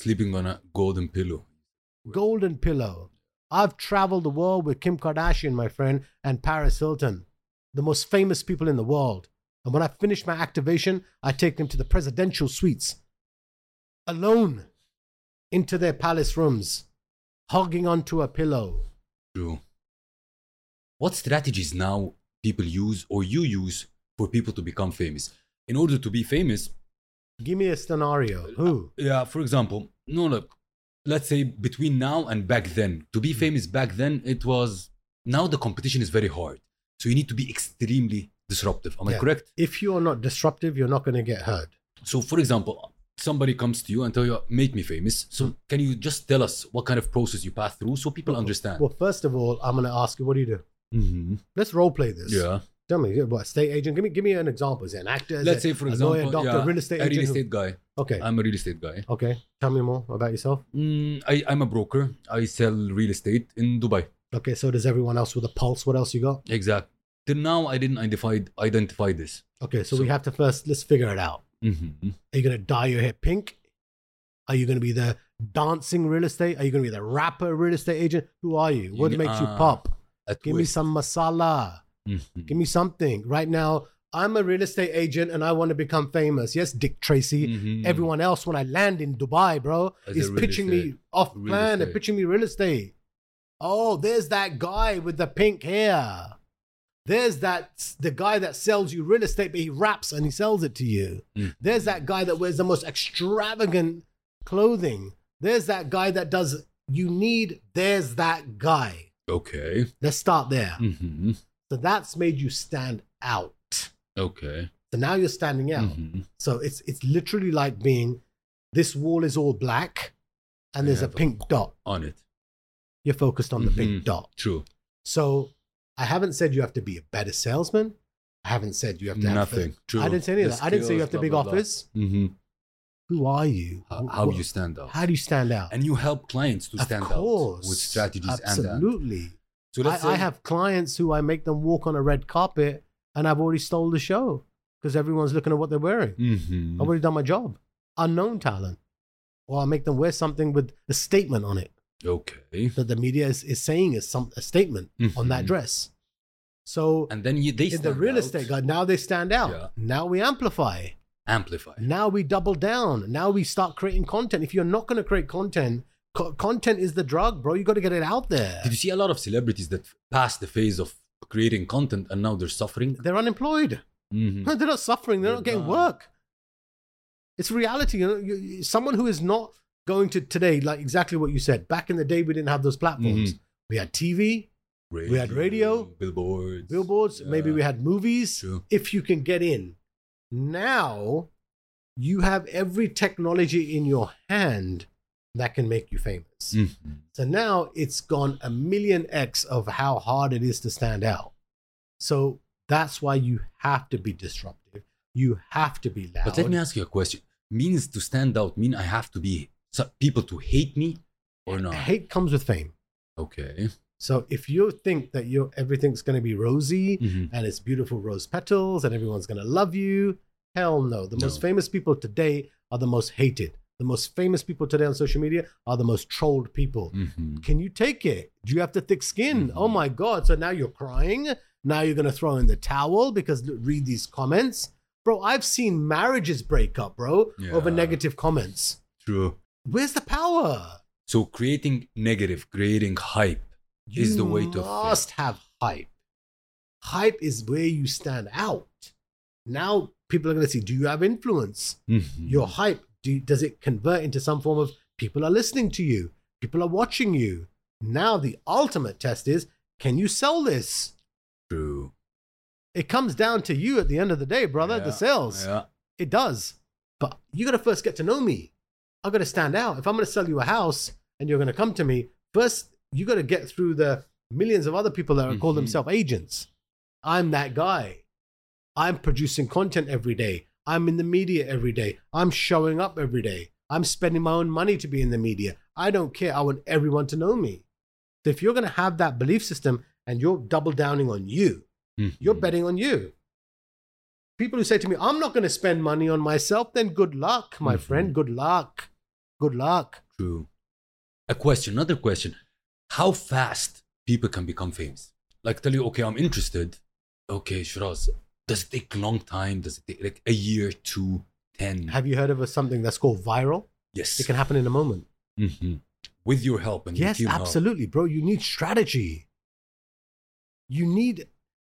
Sleeping on a golden pillow. Golden pillow. I've traveled the world with Kim Kardashian, my friend, and Paris Hilton, the most famous people in the world. And when I finish my activation, I take them to the presidential suites, alone, into their palace rooms, hugging onto a pillow. True. What strategies now people use or you use for people to become famous? In order to be famous... Give me a scenario. Who? Uh, yeah, for example, no, look. Let's say between now and back then, to be famous back then, it was, now the competition is very hard. So you need to be extremely disruptive. Am yeah. I correct? If you are not disruptive, you're not going to get heard. So for example, somebody comes to you and tell you, make me famous. So hmm. can you just tell us what kind of process you pass through so people well, understand? Well, first of all, I'm going to ask you, what do you do? Mm-hmm. Let's role play this. Yeah. Tell me, what, estate agent? Give me give me an example. Is it an actor? Is Let's it say, for a example, lawyer, doctor, yeah, real estate agent? A real estate who, guy. Okay. I'm a real estate guy. Okay. Tell me more about yourself. Mm, I, I'm a broker. I sell real estate in Dubai. Okay. So does everyone else with a pulse. What else you got? Exactly. Till now, I didn't identify, identify this. Okay. So, so we have to first, let's figure it out. Mm-hmm. Are you going to dye your hair pink? Are you going to be the dancing real estate? Are you going to be the rapper real estate agent? Who are you? What you, makes uh, you pop? Give twist. me some masala. Mm-hmm. Give me something. Right now, I'm a real estate agent and I want to become famous. Yes, Dick Tracy. Mm-hmm. Everyone else, when I land in Dubai, bro, As is pitching estate. me off real plan. Estate. They're pitching me real estate. Oh, there's that guy with the pink hair. There's that the guy that sells you real estate, but he raps and he sells it to you. Mm-hmm. There's that guy that wears the most extravagant clothing. There's that guy that does, you need, there's that guy. Okay. Let's start there. Mm-hmm. So that's made you stand out. Okay. So now you're standing out. Mm-hmm. So it's it's literally like being, this wall is all black and there's a pink dot on it. You're focused on mm-hmm. the pink dot. True. So I haven't said you have to be a better salesman. I haven't said you have to have nothing. True. I didn't say any of that. I didn't say you have the big office. Mm-hmm. Who are you? How, how do you stand out? How do you stand out? And you help clients to stand out with strategies and that. Absolutely. So I, say, I have clients who I make them walk on a red carpet and I've already stole the show because everyone's looking at what they're wearing. Mm-hmm. I've already done my job. Unknown talent. Or I make them wear something with a statement on it. Okay. That the media is, is saying is some a statement mm-hmm. on that dress. So and then you, they in the real out. estate guy, now they stand out. Yeah. Now we amplify. Amplify. Now we double down. Now we start creating content. If you're not going to create content, Co- content is the drug, bro. You got to get it out there. Did you see a lot of celebrities that passed the phase of creating content and now they're suffering? They're unemployed. Mm-hmm. No, they're not suffering. They're, they're not getting not. work. It's reality. You know, you, someone who is not going to today, like exactly what you said. Back in the day, we didn't have those platforms. Mm-hmm. We had T V. Radio, we had radio. Billboards. Billboards. Yeah. Maybe we had movies. Sure. If you can get in. Now, you have every technology in your hand that can make you famous. Mm-hmm. So now it's gone a million X of how hard it is to stand out. So that's why you have to be disruptive. You have to be loud. But let me ask you a question. Means to stand out mean I have to be people to hate me or not? Hate comes with fame. Okay. So if you think that you're, everything's going to be rosy mm-hmm. and it's beautiful rose petals and everyone's going to love you, hell no. The no. most famous people today are the most hated. The most famous people today on social media are the most trolled people. Mm-hmm. Can you take it? Do you have to thick skin? Mm-hmm. Oh my God. So now you're crying. Now you're going to throw in the towel because read these comments. Bro, I've seen marriages break up, bro, yeah. over negative comments. True. Where's the power? So creating negative, creating hype you is the way to... You must have hype. Hype is where you stand out. Now people are going to see, do you have influence? Mm-hmm. Your hype. Do, does it convert into some form of people are listening to you, people are watching you, Now the ultimate test is, can you sell this? True. It comes down to you at the end of the day, brother, yeah, the sales. Yeah. It does. But you got to first get to know me. I've got to stand out. If I'm going to sell you a house and you're going to come to me, first you got to get through the millions of other people that are mm-hmm. call themselves agents. I'm that guy. I'm producing content every day. I'm in the media every day. I'm showing up every day. I'm spending my own money to be in the media. I don't care. I want everyone to know me. So if you're going to have that belief system and you're double downing on you, mm-hmm. you're betting on you. People who say to me, I'm not going to spend money on myself, then good luck, my mm-hmm. friend. Good luck. Good luck. True. A question, another question. How fast people can become famous? Like tell you, okay, I'm interested. Okay, Sheeraz, does it take a long time? Does it take like a year, two, ten? Have you heard of something that's called viral? Yes. It can happen in a moment. Mm-hmm. With your help. And yes, absolutely, help. Bro. You need strategy. You need,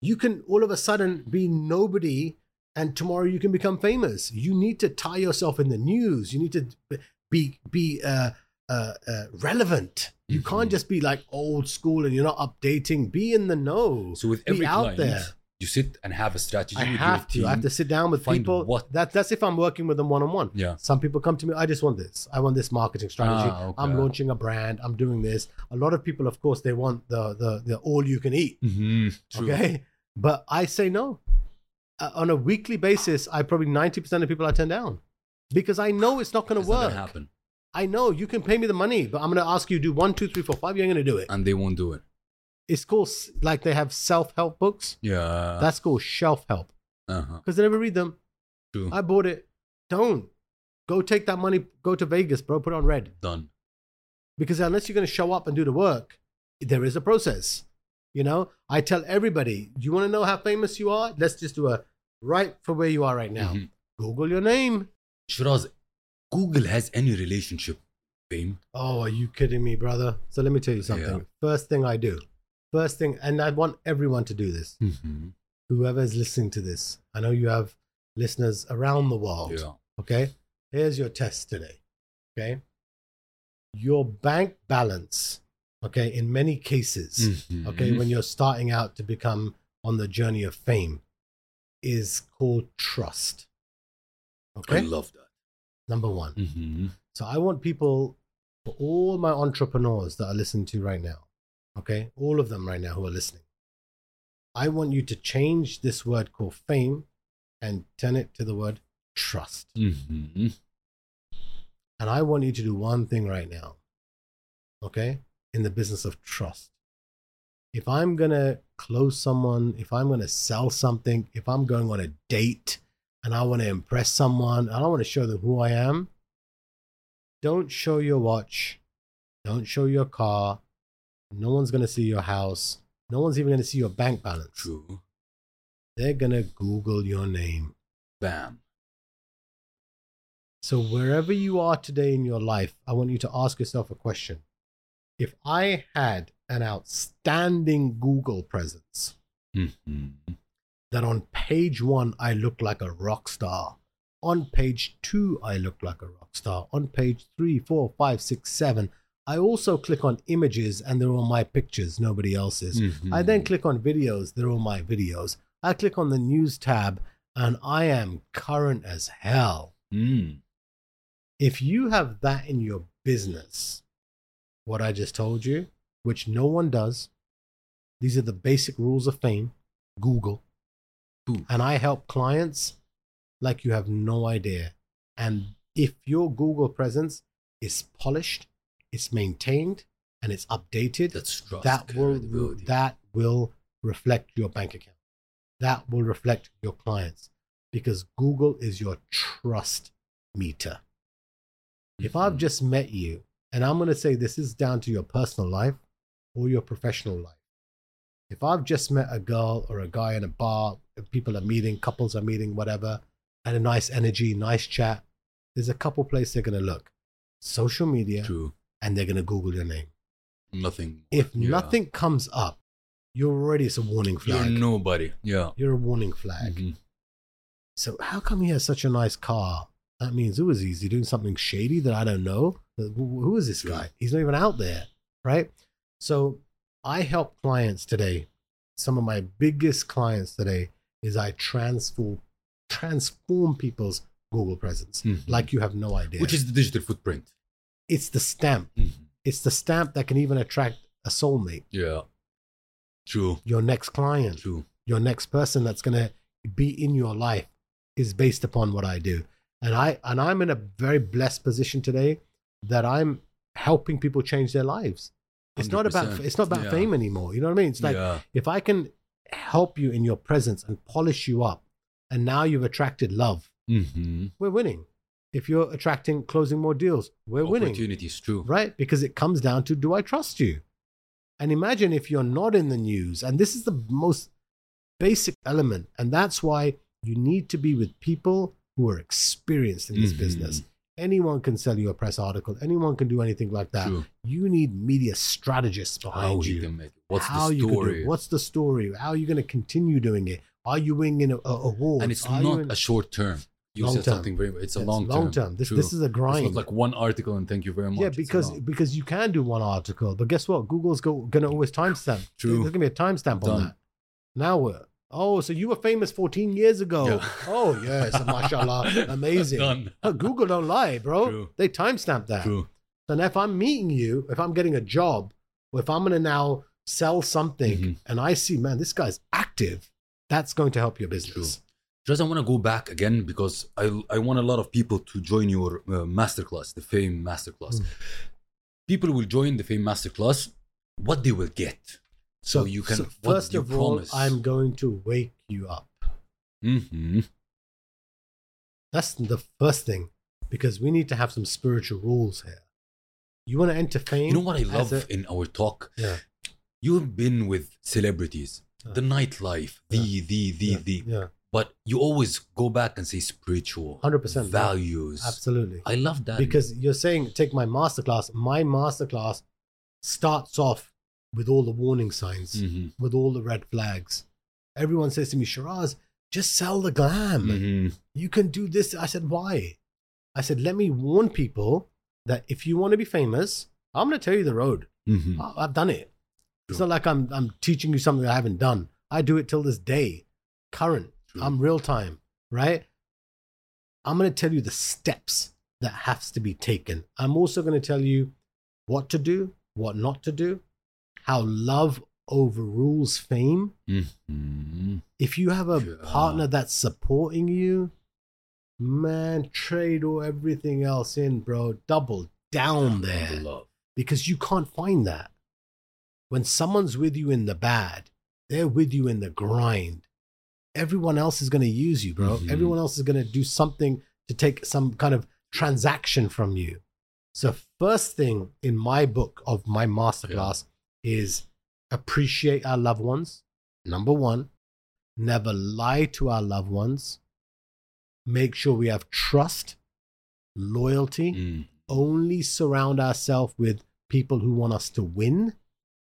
you can all of a sudden be nobody and tomorrow you can become famous. You need to tie yourself in the news. You need to be, be uh, uh, uh, relevant. You mm-hmm. can't just be like old school and you're not updating. Be in the know. So with every be out client, there. You sit and have a strategy. I with have your to. Team, I have to sit down with people. What? That, that's if I'm working with them one-on-one. Yeah. Some people come to me, I just want this. I want this marketing strategy. Ah, okay. I'm launching a brand. I'm doing this. A lot of people, of course, they want the the, the all you can eat. Mm-hmm. True. Okay. But I say no. Uh, on a weekly basis, I probably ninety percent of people I turn down because I know it's not going to work. Not gonna happen. I know you can pay me the money, but I'm going to ask you to do one, two, three, four, five. You ain't going to do it. And they won't do it. It's called, like they have self-help books. Yeah. That's called shelf help. Uh-huh. Because they never read them. True. I bought it. Don't. Go take that money. Go to Vegas, bro. Put on red. Done. Because unless you're going to show up and do the work, there is a process. You know, I tell everybody, you want to know how famous you are? Let's just do a right for where you are right now. Mm-hmm. Google your name. Sheeraz, Google has any relationship fame? Oh, are you kidding me, brother? So let me tell you something. Yeah. First thing I do. First thing, and I want everyone to do this. Mm-hmm. Whoever is listening to this, I know you have listeners around the world. Yeah. Okay, here's your test today. Okay, your bank balance. Okay, in many cases, mm-hmm. okay, when you're starting out to become on the journey of fame, is called trust. Okay, I love that. Number one. Mm-hmm. So I want people, for all my entrepreneurs that are listening to right now. Okay, all of them right now who are listening. I want you to change this word called fame and turn it to the word trust. Mm-hmm. And I want you to do one thing right now, okay, in the business of trust. If I'm going to close someone, if I'm going to sell something, if I'm going on a date and I want to impress someone, and I want to show them who I am, don't show your watch, don't show your car. No one's going to see your house. No one's even going to see your bank balance. True. They're going to Google your name. Bam. So wherever you are today in your life, I want you to ask yourself a question. If I had an outstanding Google presence, mm-hmm. that on page one, I look like a rock star. On page two, I look like a rock star. On page three, four, five, six, seven, I also click on images and they're all my pictures, nobody else's. Mm-hmm. I then click on videos, they're all my videos. I click on the news tab and I am current as hell. Mm. If you have that in your business, what I just told you, which no one does, these are the basic rules of fame, Google. Ooh. And I help clients like you have no idea. And if your Google presence is polished, it's maintained and it's updated. That's trust. That will, that will reflect your bank account. That will reflect your clients because Google is your trust meter. Mm-hmm. If I've just met you and I'm going to say this is down to your personal life or your professional life. If I've just met a girl or a guy in a bar, people are meeting, couples are meeting, whatever, and a nice energy, nice chat, there's a couple places they're going to look. Social media. True. And they're going to Google your name. Nothing. If yeah. nothing comes up, you're already, it's a warning flag. You're nobody. Yeah. You're a warning flag. Mm-hmm. So how come he has such a nice car? That means who is he? Is he doing something shady that I don't know? Who is this guy? He's not even out there. Right. So I help clients today. Some of my biggest clients today is I transform transform people's Google presence, mm-hmm. like you have no idea. Which is the digital footprint. It's the stamp. Mm-hmm. It's the stamp that can even attract a soulmate. Yeah. True. Your next client. True. Your next person that's going to be in your life is based upon what I do. And I and I'm in a very blessed position today that I'm helping people change their lives. It's one hundred percent. not about it's not about yeah. fame anymore. You know what I mean? It's like yeah. if I can help you in your presence and polish you up, and now you've attracted love, mm-hmm. we're winning. If you're attracting, closing more deals, we're winning. Opportunities, true. Right? Because it comes down to, do I trust you? And imagine if you're not in the news. And this is the most basic element. And that's why you need to be with people who are experienced in this mm-hmm. business. Anyone can sell you a press article. Anyone can do anything like that. True. You need media strategists behind How you. Can make it. What's How the story? You What's the story? How are you going to continue doing it? Are you winning a, a award? And it's are not in- a short term. You long said term. something very. It's a yes, long, long term. term. This True. this is a grind. It's like one article, and thank you very much. Yeah, because because you can do one article, but guess what? Google's go, gonna always timestamp. True. There's gonna be a timestamp on that. Now we're oh, so you were famous fourteen years ago. Yeah. Oh yes, mashallah, amazing. Done. Google don't lie, bro. True. They timestamp that. True. And if I'm meeting you, if I'm getting a job, or if I'm gonna now sell something, mm-hmm. and I see, man, this guy's active, that's going to help your business. True. Just I want to go back again because I I want a lot of people to join your uh, masterclass, the Fame Masterclass. Mm. People will join the Fame Masterclass. What they will get, so, so you can. So first of all, promise? I'm going to wake you up. Mm-hmm. That's the first thing, because we need to have some spiritual rules here. You want to enter fame? You know what I love a, in our talk? Yeah. You've been with celebrities, yeah. the nightlife, the yeah. the the yeah. the. Yeah. But you always go back and say spiritual, one hundred percent values. Absolutely. I love that. Because you're saying, take my masterclass. My masterclass starts off with all the warning signs, mm-hmm. with all the red flags. Everyone says to me, Sheeraz, just sell the glam. Mm-hmm. You can do this. I said, why? I said, let me warn people that if you want to be famous, I'm going to tell you the road. Mm-hmm. I've done it. Sure. It's not like I'm, I'm teaching you something I haven't done. I do it till this day, current. I'm real time, right? I'm going to tell you the steps that has to be taken. I'm also going to tell you what to do, what not to do, how love overrules fame. Mm-hmm. If you have a yeah. partner that's supporting you, man, trade all everything else in, bro. Double down there, because you can't find that. When someone's with you in the bad, they're with you in the grind. Everyone else is going to use you, bro. Mm-hmm. Everyone else is going to do something to take some kind of transaction from you. So first thing in my book of my masterclass yeah. is appreciate our loved ones. Number one, never lie to our loved ones. Make sure we have trust, loyalty. Mm. Only surround ourselves with people who want us to win.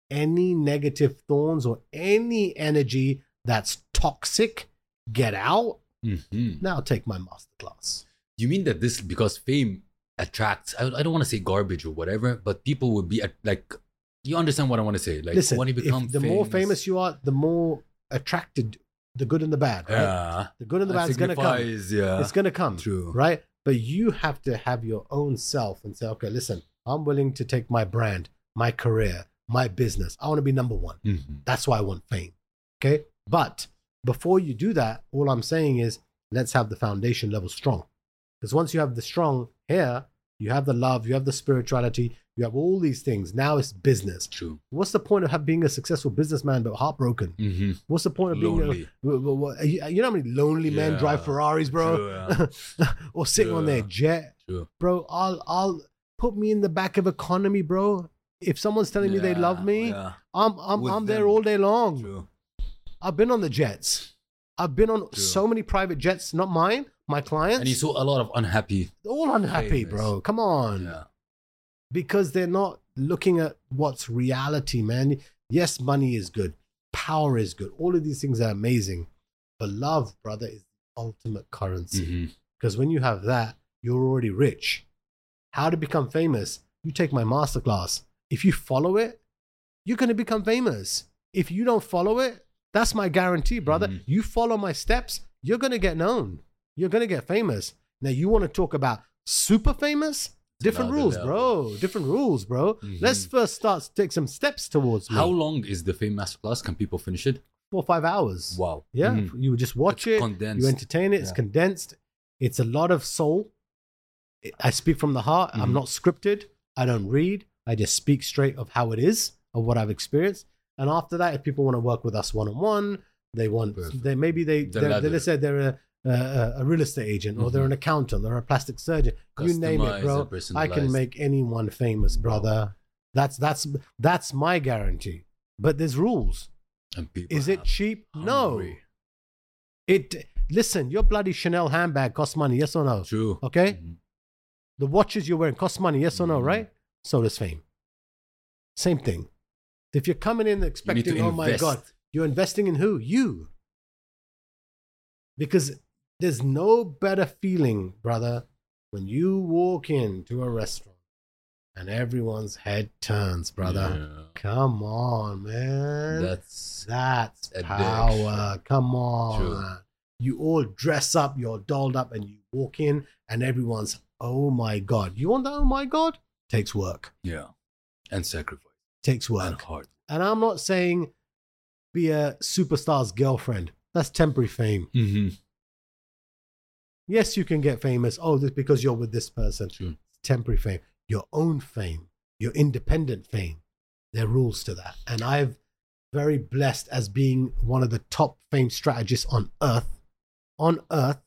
Any negative thorns or any energy that's toxic, get out. Mm-hmm. Now take my masterclass. You mean that this, because fame attracts, I, I don't want to say garbage or whatever, but people would be at, like, you understand what I want to say. Like, listen, when you become if the famous, more famous you are, the more attracted, the good and the bad. Right? Yeah, the good and the bad is going to come. Yeah. It's going to come. True. Right? But you have to have your own self and say, okay, listen, I'm willing to take my brand, my career, my business. I want to be number one. Mm-hmm. That's why I want fame. Okay. But before you do that, all I'm saying is let's have the foundation level strong. Because once you have the strong here, you have the love, you have the spirituality, you have all these things. Now it's business. True. What's the point of being a successful businessman but heartbroken? Mm-hmm. What's the point of lonely. being a, you know how many lonely yeah. men drive Ferraris, bro? True, yeah. or sitting True. on their jet. True. Bro, I'll I'll put me in the back of economy, bro. If someone's telling yeah, me they love me, yeah. I'm I'm With I'm them. there all day long. True. I've been on the jets. I've been on True. so many private jets, not mine, my clients. And you saw a lot of unhappy. All unhappy, famous. bro. Come on. Yeah. Because they're not looking at what's reality, man. Yes, money is good. Power is good. All of these things are amazing. But love, brother, is the ultimate currency. Because mm-hmm. when you have that, you're already rich. How to become famous? You take my masterclass. If you follow it, you're going to become famous. If you don't follow it, that's my guarantee, brother. Mm-hmm. You follow my steps, you're going to get known. You're going to get famous. Now, you want to talk about super famous? Different rules, bro. Different rules, bro. Mm-hmm. Let's first start to take some steps towards me. How long is the Fame Masterclass? Can people finish it? Four or five hours. Wow. Yeah. Mm-hmm. You just watch it's it. Condensed. You entertain it. It's yeah. condensed. It's a lot of soul. I speak from the heart. Mm-hmm. I'm not scripted. I don't read. I just speak straight of how it is, of what I've experienced. And after that, if people want to work with us one-on-one, they want, Perfect. they maybe they, they're, they said they're a, a, a real estate agent, mm-hmm. or they're an accountant or a plastic surgeon. You name it, bro. I can make anyone famous, brother. That's, that's, that's my guarantee. But there's rules. And people Is it cheap? Hungry. No. It, listen, your bloody Chanel handbag costs money. Yes or no? True. Okay. Mm-hmm. The watches you're wearing cost money. Yes or no? Mm-hmm. Right. So does fame. Same thing. If you're coming in expecting, oh my God, you're investing in who? You. Because there's no better feeling, brother, when you walk into a restaurant and everyone's head turns, brother. Yeah. Come on, man. That's that's addiction. Power. Come on. You all dress up, you're dolled up, and you walk in and everyone's, oh my God. You want that? Oh my God? Takes work. Yeah. And sacrifice. Takes work. And hard. And I'm not saying be a superstar's girlfriend. That's temporary fame. Mm-hmm. Yes, you can get famous. Oh, this because you're with this person. Sure. Temporary fame. Your own fame. Your independent fame. There are rules to that. And I've very blessed as being one of the top fame strategists on earth. On earth.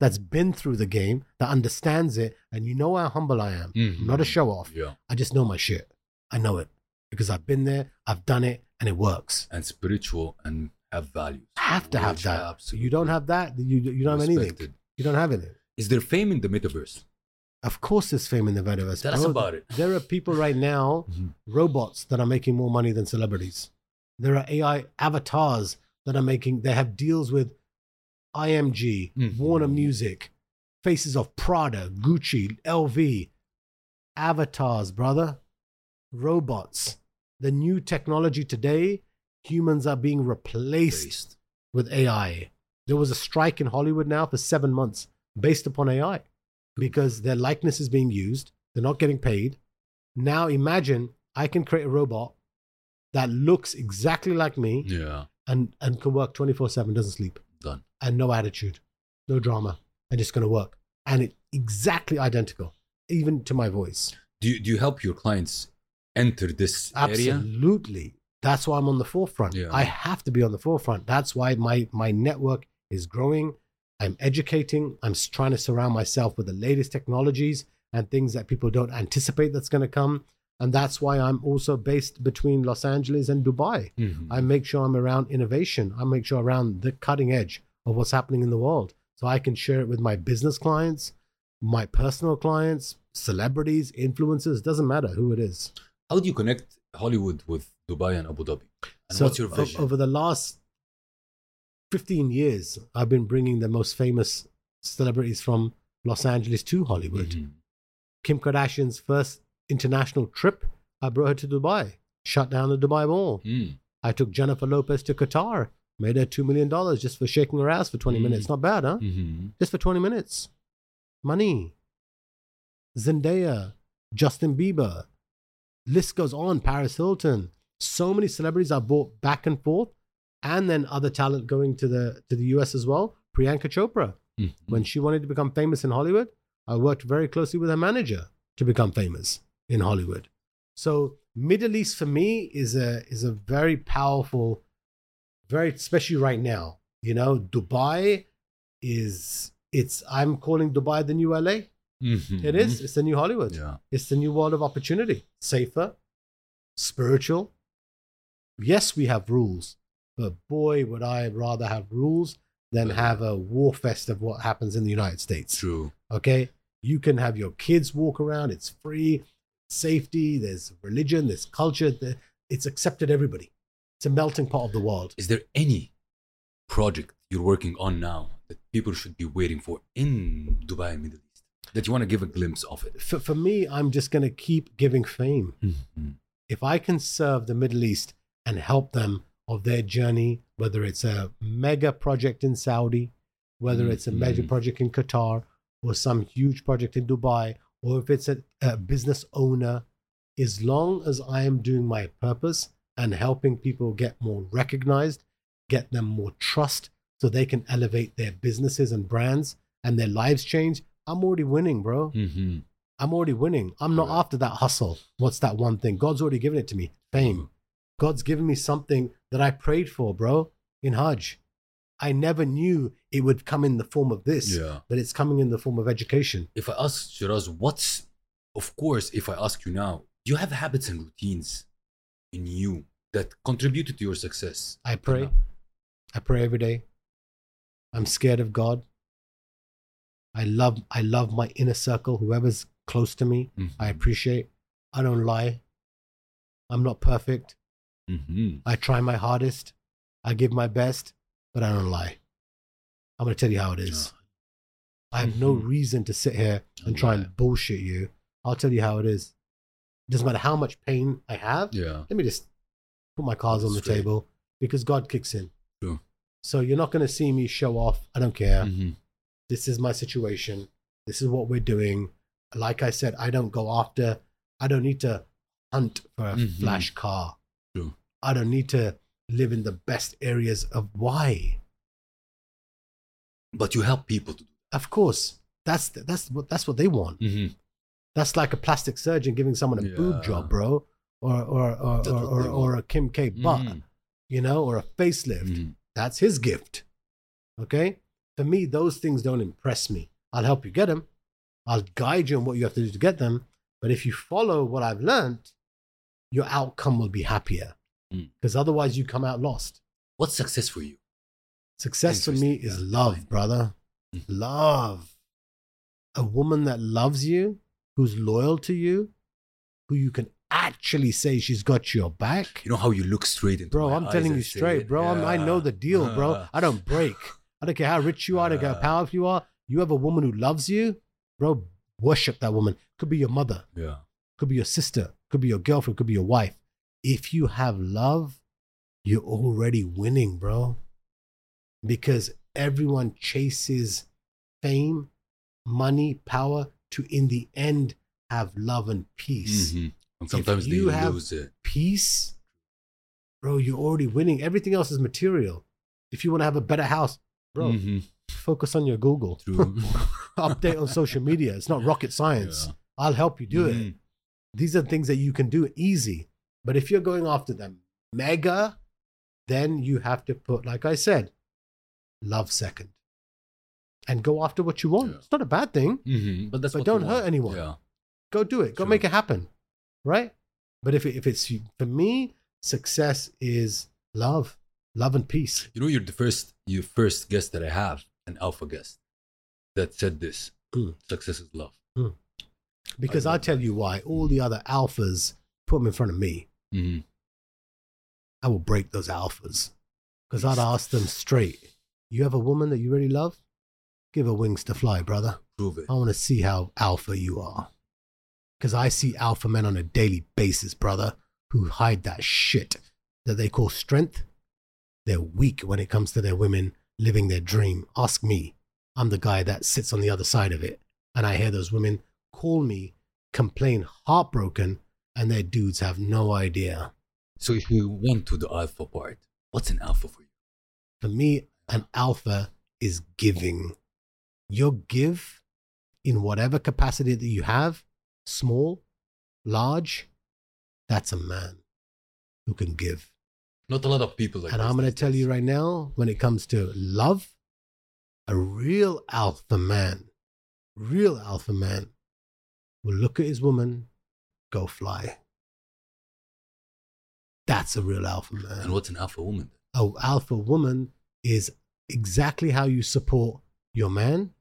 That's been through the game. That understands it. And you know how humble I am. Mm-hmm. I'm not a show off. Yeah. I just know my shit. I know it. Because I've been there, I've done it, and it works. And spiritual and have values. Have to have that. Absolutely. You don't have that, you, you don't Respected. have anything. You don't have anything. Is there fame in the metaverse? Of course there's fame in the metaverse. Tell us about it. There are people right now, mm-hmm. robots that are making more money than celebrities. There are A I avatars that are making, they have deals with I M G, mm-hmm. Warner Music, faces of Prada, Gucci, L V. Avatars, brother. Robots. The new technology today, humans are being replaced based. with A I. There was a strike in Hollywood now for seven months based upon A I because their likeness is being used. They're not getting paid. Now imagine I can create a robot that looks exactly like me yeah. and, and can work twenty-four seven, doesn't sleep. Done. And no attitude, no drama. I'm just going to work. And it's exactly identical, even to my voice. Do you, do you help your clients enter this area? Absolutely. That's why I'm on the forefront. Yeah. I have to be on the forefront. That's why my, my network is growing. I'm educating. I'm trying to surround myself with the latest technologies and things that people don't anticipate that's going to come. And that's why I'm also based between Los Angeles and Dubai. Mm-hmm. I make sure I'm around innovation. I make sure around the cutting edge of what's happening in the world. So I can share it with my business clients, my personal clients, celebrities, influencers, doesn't matter who it is. How do you connect Hollywood with Dubai and Abu Dhabi? And so what's your vision? Over the last fifteen years, I've been bringing the most famous celebrities from Los Angeles to Hollywood. Mm-hmm. Kim Kardashian's first international trip, I brought her to Dubai, shut down the Dubai Mall. Mm. I took Jennifer Lopez to Qatar, made her two million dollars just for shaking her ass for twenty mm. minutes. Not bad, huh? Mm-hmm. Just for twenty minutes. Money. Zendaya, Justin Bieber. List goes on. Paris Hilton. So many celebrities are brought back and forth, and then other talent going to the to the U S as well. Priyanka Chopra, mm-hmm. when she wanted to become famous in Hollywood, I worked very closely with her manager to become famous in Hollywood. So Middle East for me is a is a very powerful, very especially right now. You know, Dubai is it's I'm calling Dubai the new L A. Mm-hmm. It is. It's the new Hollywood. Yeah. It's the new world of opportunity. Safer, spiritual. Yes, we have rules, but boy, would I rather have rules than have a war fest of what happens in the United States. True. Okay? You can have your kids walk around. It's free, safety. There's religion. There's culture. It's accepted everybody. It's a melting pot of the world. Is there any project you're working on now that people should be waiting for in Dubai and Middle East? That you want to give a glimpse of it? For, for me, I'm just going to keep giving fame. Mm-hmm. if I can serve the Middle East and help them of their journey, whether it's a mega project in Saudi, whether it's a major mm-hmm. project in Qatar or some huge project in Dubai, or if it's a, a business owner, as long as I am doing my purpose and helping people get more recognized, get them more trust so they can elevate their businesses and brands and their lives change, I'm already winning, bro. Mm-hmm. I'm already winning. I'm not right. after that hustle. What's that one thing? God's already given it to me. Fame. God's given me something that I prayed for, bro, in Hajj. I never knew it would come in the form of this, yeah. but it's coming in the form of education. If I ask Sheeraz, what's, of course, if I ask you now, do you have habits and routines in you that contributed to your success? I pray. I pray every day. I'm scared of God. I love, I love my inner circle. Whoever's close to me, mm-hmm. I appreciate. I don't lie. I'm not perfect. Mm-hmm. I try my hardest. I give my best, but I don't lie. I'm going to tell you how it is. I have mm-hmm. no reason to sit here and try and bullshit you. I'll tell you how it is. It doesn't matter how much pain I have. Yeah. Let me just put my cards on the Straight. table because God kicks in. Sure. So you're not going to see me show off. I don't care. Mm-hmm. This is my situation. This is what we're doing. Like I said, I don't go after, I don't need to hunt for a mm-hmm. flash car. True. I don't need to live in the best areas of why. But you help people. Of course. That's, that's, what, that's what they want. Mm-hmm. That's like a plastic surgeon giving someone a yeah. boob job, bro. Or, or, or, or, or, or a Kim K butt, mm-hmm. you know, or a facelift. Mm-hmm. That's his gift. Okay? For me, those things don't impress me. I'll help you get them. I'll guide you on what you have to do to get them. But if you follow what I've learned, your outcome will be happier. Because mm. otherwise you come out lost. What's success for you? Success for me is love, brother. Mm. Love. A woman that loves you, who's loyal to you, who you can actually say she's got your back. You know how you look straight into Bro, I'm telling you straight, bro. Yeah. I know the deal, bro. I don't break. I don't care how rich you are. I don't care how powerful you are. You have a woman who loves you, bro, worship that woman. Could be your mother. Yeah. Could be your sister. Could be your girlfriend. Could be your wife. If you have love, you're already winning, bro. Because everyone chases fame, money, power to, in the end, have love and peace. Mm-hmm. And sometimes if you they have lose it. Peace, bro, you're already winning. Everything else is material. If you want to have a better house, bro, mm-hmm. focus on your Google. True. Update on social media. It's not rocket science. Yeah. I'll help you do mm-hmm. it. These are things that you can do easy. But if you're going after them mega, then you have to put, like I said, love second. And go after what you want. Yeah. It's not a bad thing. Mm-hmm. But that's but what don't hurt anyone. Yeah. Go do it. Go True. Make it happen. Right? But if it, if it's, for me, success is love. Love and peace. You know, you're the first you first guest that I have, an alpha guest, that said this. Mm. Success is love. Mm. Because I'll tell you why. All the other alphas put them in front of me. Mm-hmm. I will break those alphas. Because I'd ask them straight. You have a woman that you really love? Give her wings to fly, brother. Prove it. I want to see how alpha you are. Because I see alpha men on a daily basis, brother, who hide that shit that they call strength. They're weak when it comes to their women living their dream. Ask me. I'm the guy that sits on the other side of it. And I hear those women call me, complain, heartbroken, and their dudes have no idea. So if we went to the alpha part, what's an alpha for you? For me, an alpha is giving. Your give in whatever capacity that you have, small, large, that's a man who can give. Not a lot of people. Like and I'm going to tell you right now, when it comes to love, a real alpha man, real alpha man will look at his woman, go fly. That's a real alpha man. And what's an alpha woman? An alpha woman is exactly how you support your man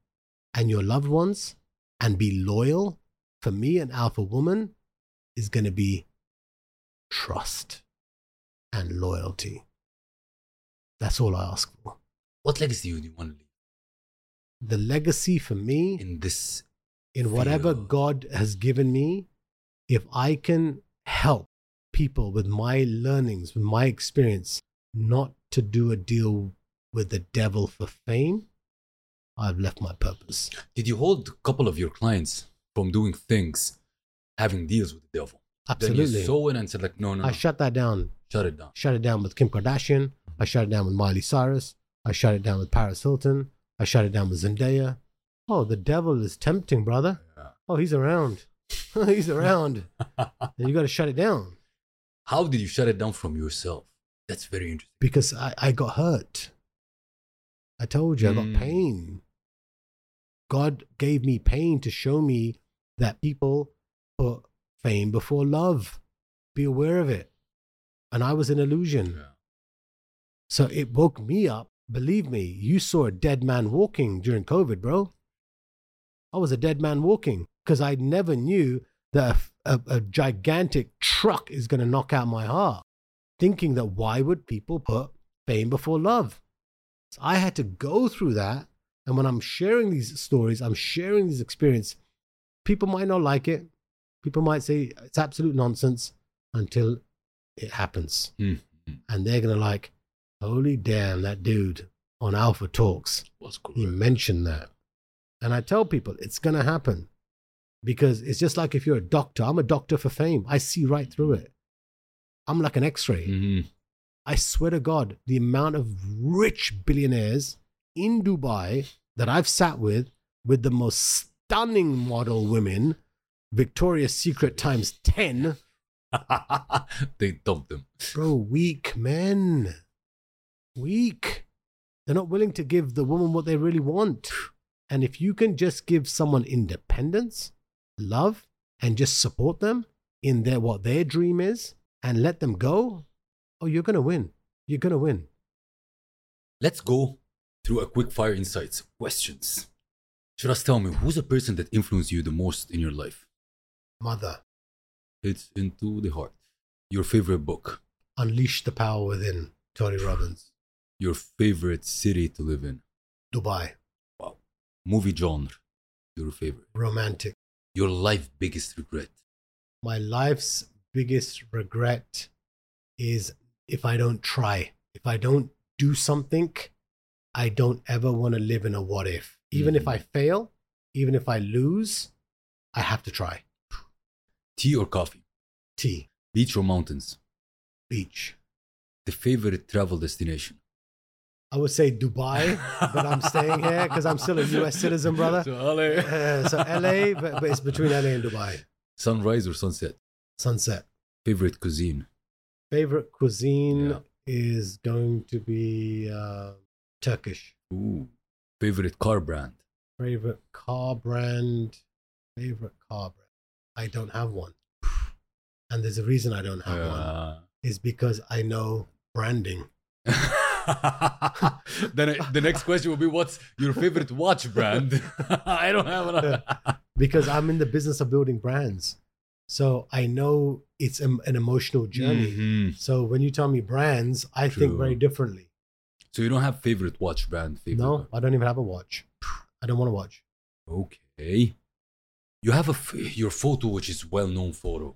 and your loved ones, and be loyal. For me, an alpha woman is going to be trust and loyalty. That's all I ask for. What legacy do you want to leave? The legacy for me, in this, in whatever God has given me, if I can help people with my learnings, with my experience, not to do a deal with the devil for fame, I've left my purpose. Did you hold a couple of your clients from doing things, having deals with the devil? Absolutely. Then you saw it and said like, no, no. I shut that down. Shut it down. Shut it down with Kim Kardashian. Mm-hmm. I shut it down with Miley Cyrus. I shut it down with Paris Hilton. I shut it down with Zendaya. Oh, the devil is tempting, brother. Yeah. Oh, he's around. He's around. And you got to shut it down. How did you shut it down from yourself? That's very interesting. Because I, I got hurt. I told you, mm. I got pain. God gave me pain to show me that people put fame before love. Be aware of it. And I was an illusion. Yeah. So it woke me up. Believe me, you saw a dead man walking during COVID, bro. I was a dead man walking because I never knew that a, a, a gigantic truck is going to knock out my heart. Thinking that why would people put fame before love? So I had to go through that. And when I'm sharing these stories, I'm sharing these experiences, people might not like it. People might say it's absolute nonsense until it happens. Mm-hmm. And they're going to like, holy damn, that dude on Alpha Talks, what's cool, he mentioned that. And I tell people it's going to happen because it's just like if you're a doctor. I'm a doctor for fame. I see right through it. I'm like an x-ray. Mm-hmm. I swear to God, the amount of rich billionaires in Dubai that I've sat with, with the most stunning model women, Victoria's Secret times ten. They dumped them. Bro, weak men. Weak. They're not willing to give the woman what they really want. And if you can just give someone independence, love, and just support them in their what their dream is and let them go, oh, you're going to win. You're going to win. Let's go through a quick fire insights questions. Sheeraz, tell me, who's the person that influenced you the most in your life? Mother. It's into the heart. Your favorite book? Unleash the Power Within, Tony Robbins. Your favorite city to live in? Dubai. Movie genre, your favorite? Romantic. Your life's biggest regret? My life's biggest regret is if I don't try. If I don't do something, I don't ever want to live in a what if. Even mm-hmm. if I fail, even if I lose, I have to try. Tea or coffee? Tea. Beach or mountains? Beach. The favorite travel destination? I would say Dubai, but I'm staying here because I'm still a U S citizen, brother. So L A. Uh, so L A, but, but it's between L A and Dubai. Sunrise or sunset? Sunset. Favorite cuisine? Favorite cuisine yeah. is going to be uh, Turkish. Ooh. Favorite car brand? Favorite car brand? Favorite car brand? I don't have one. And there's a reason I don't have yeah. one. It's because I know branding. Then it, the next question will be, what's your favorite watch brand? I don't have another. Because I'm in the business of building brands, so I know it's a, an emotional journey. Mm-hmm. So when you tell me brands, I True. think very differently. So you don't have favorite watch brand? Favorite no, brand. I don't even have a watch. I don't want to watch. Okay. You have a your photo, which is well-known photo.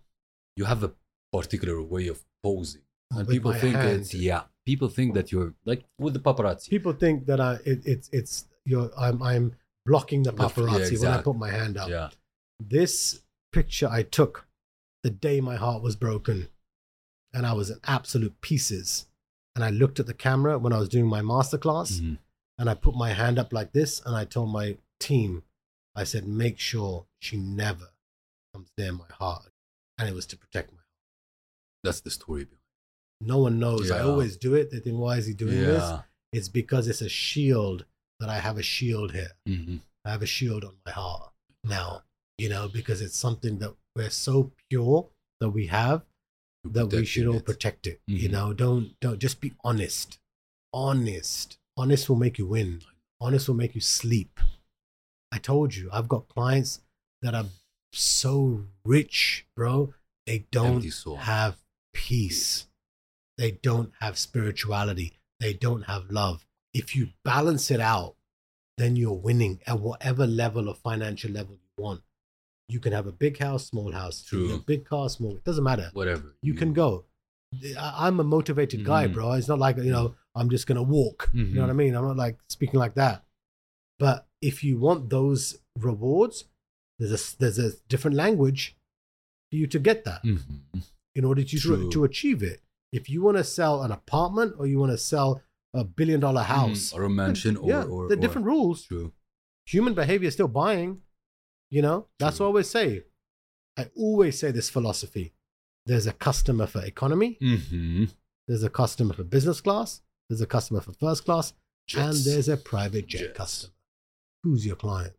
You have a particular way of posing, and With people think hand. it's yeah. People think that you're like with the paparazzi. People think that I it, it's it's you're I'm I'm blocking the paparazzi yeah, exactly. when I put my hand up. Yeah. This picture I took the day my heart was broken, and I was in absolute pieces. And I looked at the camera when I was doing my masterclass, mm-hmm. and I put my hand up like this, and I told my team, I said, make sure she never comes near my heart, and it was to protect my heart. That's the story. No one knows. Yeah. I always do it. They think, why is he doing yeah. this? It's because it's a shield that I have a shield here. Mm-hmm. I have a shield on my heart now, you know, because it's something that we're so pure that we have that we should all it. protect it. Mm-hmm. You know, don't, don't just be honest. Honest. Honest will make you win. Honest will make you sleep. I told you, I've got clients that are so rich, bro. They don't have peace. They don't have spirituality. They don't have love. If you balance it out, then you're winning at whatever level of financial level you want. You can have a big house, small house, True. big car, small, it doesn't matter. Whatever. You, you can go. I, I'm a motivated mm-hmm. guy, bro. It's not like, you know, I'm just going to walk. Mm-hmm. You know what I mean? I'm not like speaking like that. But if you want those rewards, there's a, there's a different language for you to get that mm-hmm. in order to, True. to achieve it. If you want to sell an apartment or you want to sell a billion dollar house. Mm, or a mansion then, or, yeah, or, or. They're different or, rules. True. Human behavior is still buying. You know, that's True. what I always say. I always say this philosophy. There's a customer for economy. Mm-hmm. There's a customer for business class. There's a customer for first class. Jets. And there's a private jet Jets. customer. Who's your client?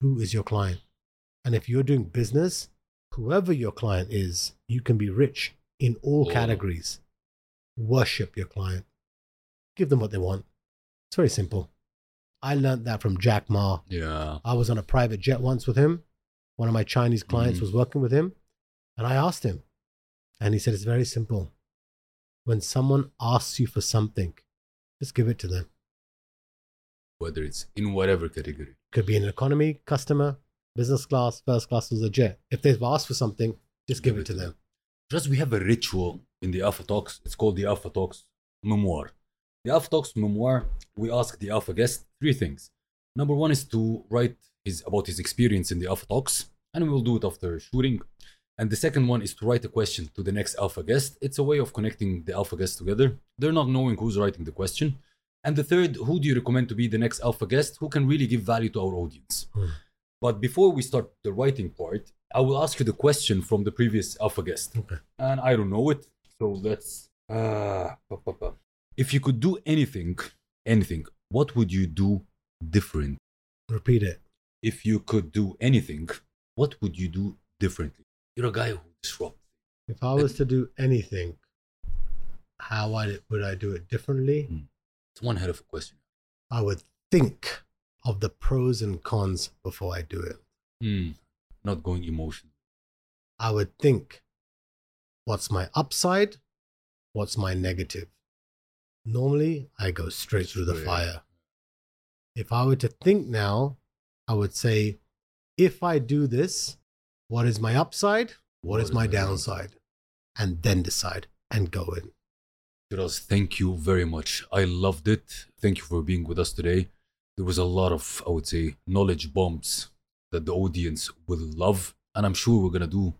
Who is your client? And if you're doing business, whoever your client is, you can be rich in all oh. categories. Worship your client. Give them what they want. It's very simple. I learned that from Jack Ma. Yeah. I was on a private jet once with him. One of my Chinese clients mm-hmm. was working with him. And I asked him. And he said, it's very simple. When someone asks you for something, just give it to them. Whether it's in whatever category. Could be an economy, customer, business class, first class, or a jet. If they've asked for something, just give, give it, it to them. Just we have a ritual in the Alpha Talks. It's called the Alpha Talks Memoir. The Alpha Talks Memoir, we ask the Alpha guest three things. Number one is to write his about his experience in the Alpha Talks, and we will do it after shooting. And the second one is to write a question to the next Alpha guest. It's a way of connecting the Alpha guests together. They're not knowing who's writing the question. And the third, who do you recommend to be the next Alpha guest who can really give value to our audience? Mm. But before we start the writing part, I will ask you the question from the previous Alpha guest. Okay. And I don't know it. So let's... Uh, pop, pop, pop. If you could do anything, anything, what would you do different? Repeat it. If you could do anything, what would you do differently? You're a guy who disrupts. If I was to do anything, how I, would I do it differently? Mm. It's one hell of a question. I would think of the pros and cons before I do it. Mm. Not going emotional. I would think, what's my upside? What's my negative? Normally, I go straight through the fire. If I were to think now, I would say, if I do this, what is my upside? What is my downside? And then decide and go in. Sheeraz, thank you very much. I loved it. Thank you for being with us today. There was a lot of, I would say, knowledge bombs that the audience will love. And I'm sure we're going to do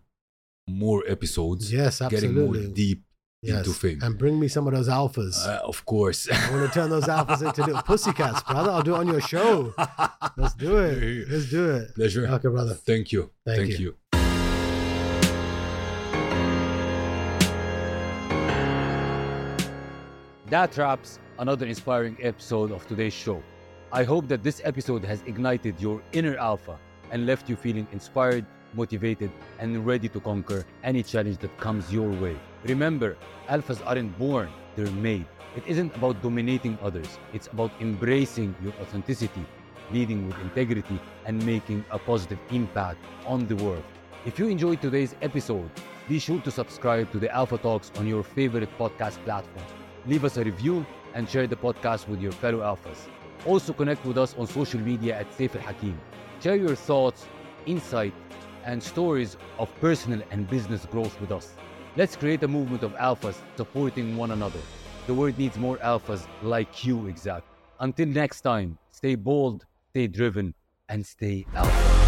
more episodes. Yes, absolutely. Getting more deep yes. into fame. And bring me some of those alphas. Uh, of course. I want to turn those alphas into little pussycats, brother. I'll do it on your show. Let's do it. Let's do it. Pleasure. Okay, brother. Thank you. Thank, Thank you. you. That wraps another inspiring episode of today's show. I hope that this episode has ignited your inner alpha and left you feeling inspired, motivated, and ready to conquer any challenge that comes your way. Remember, alphas aren't born, they're made. It isn't about dominating others. It's about embracing your authenticity, leading with integrity, and making a positive impact on the world. If you enjoyed today's episode, be sure to subscribe to the Alpha Talks on your favorite podcast platforms. Leave us a review and share the podcast with your fellow alphas. Also connect with us on social media at Saif Al-Hakim. Share your thoughts, insight, and stories of personal and business growth with us. Let's create a movement of alphas supporting one another. The world needs more alphas like you, exact. Until next time, stay bold, stay driven, and stay alpha.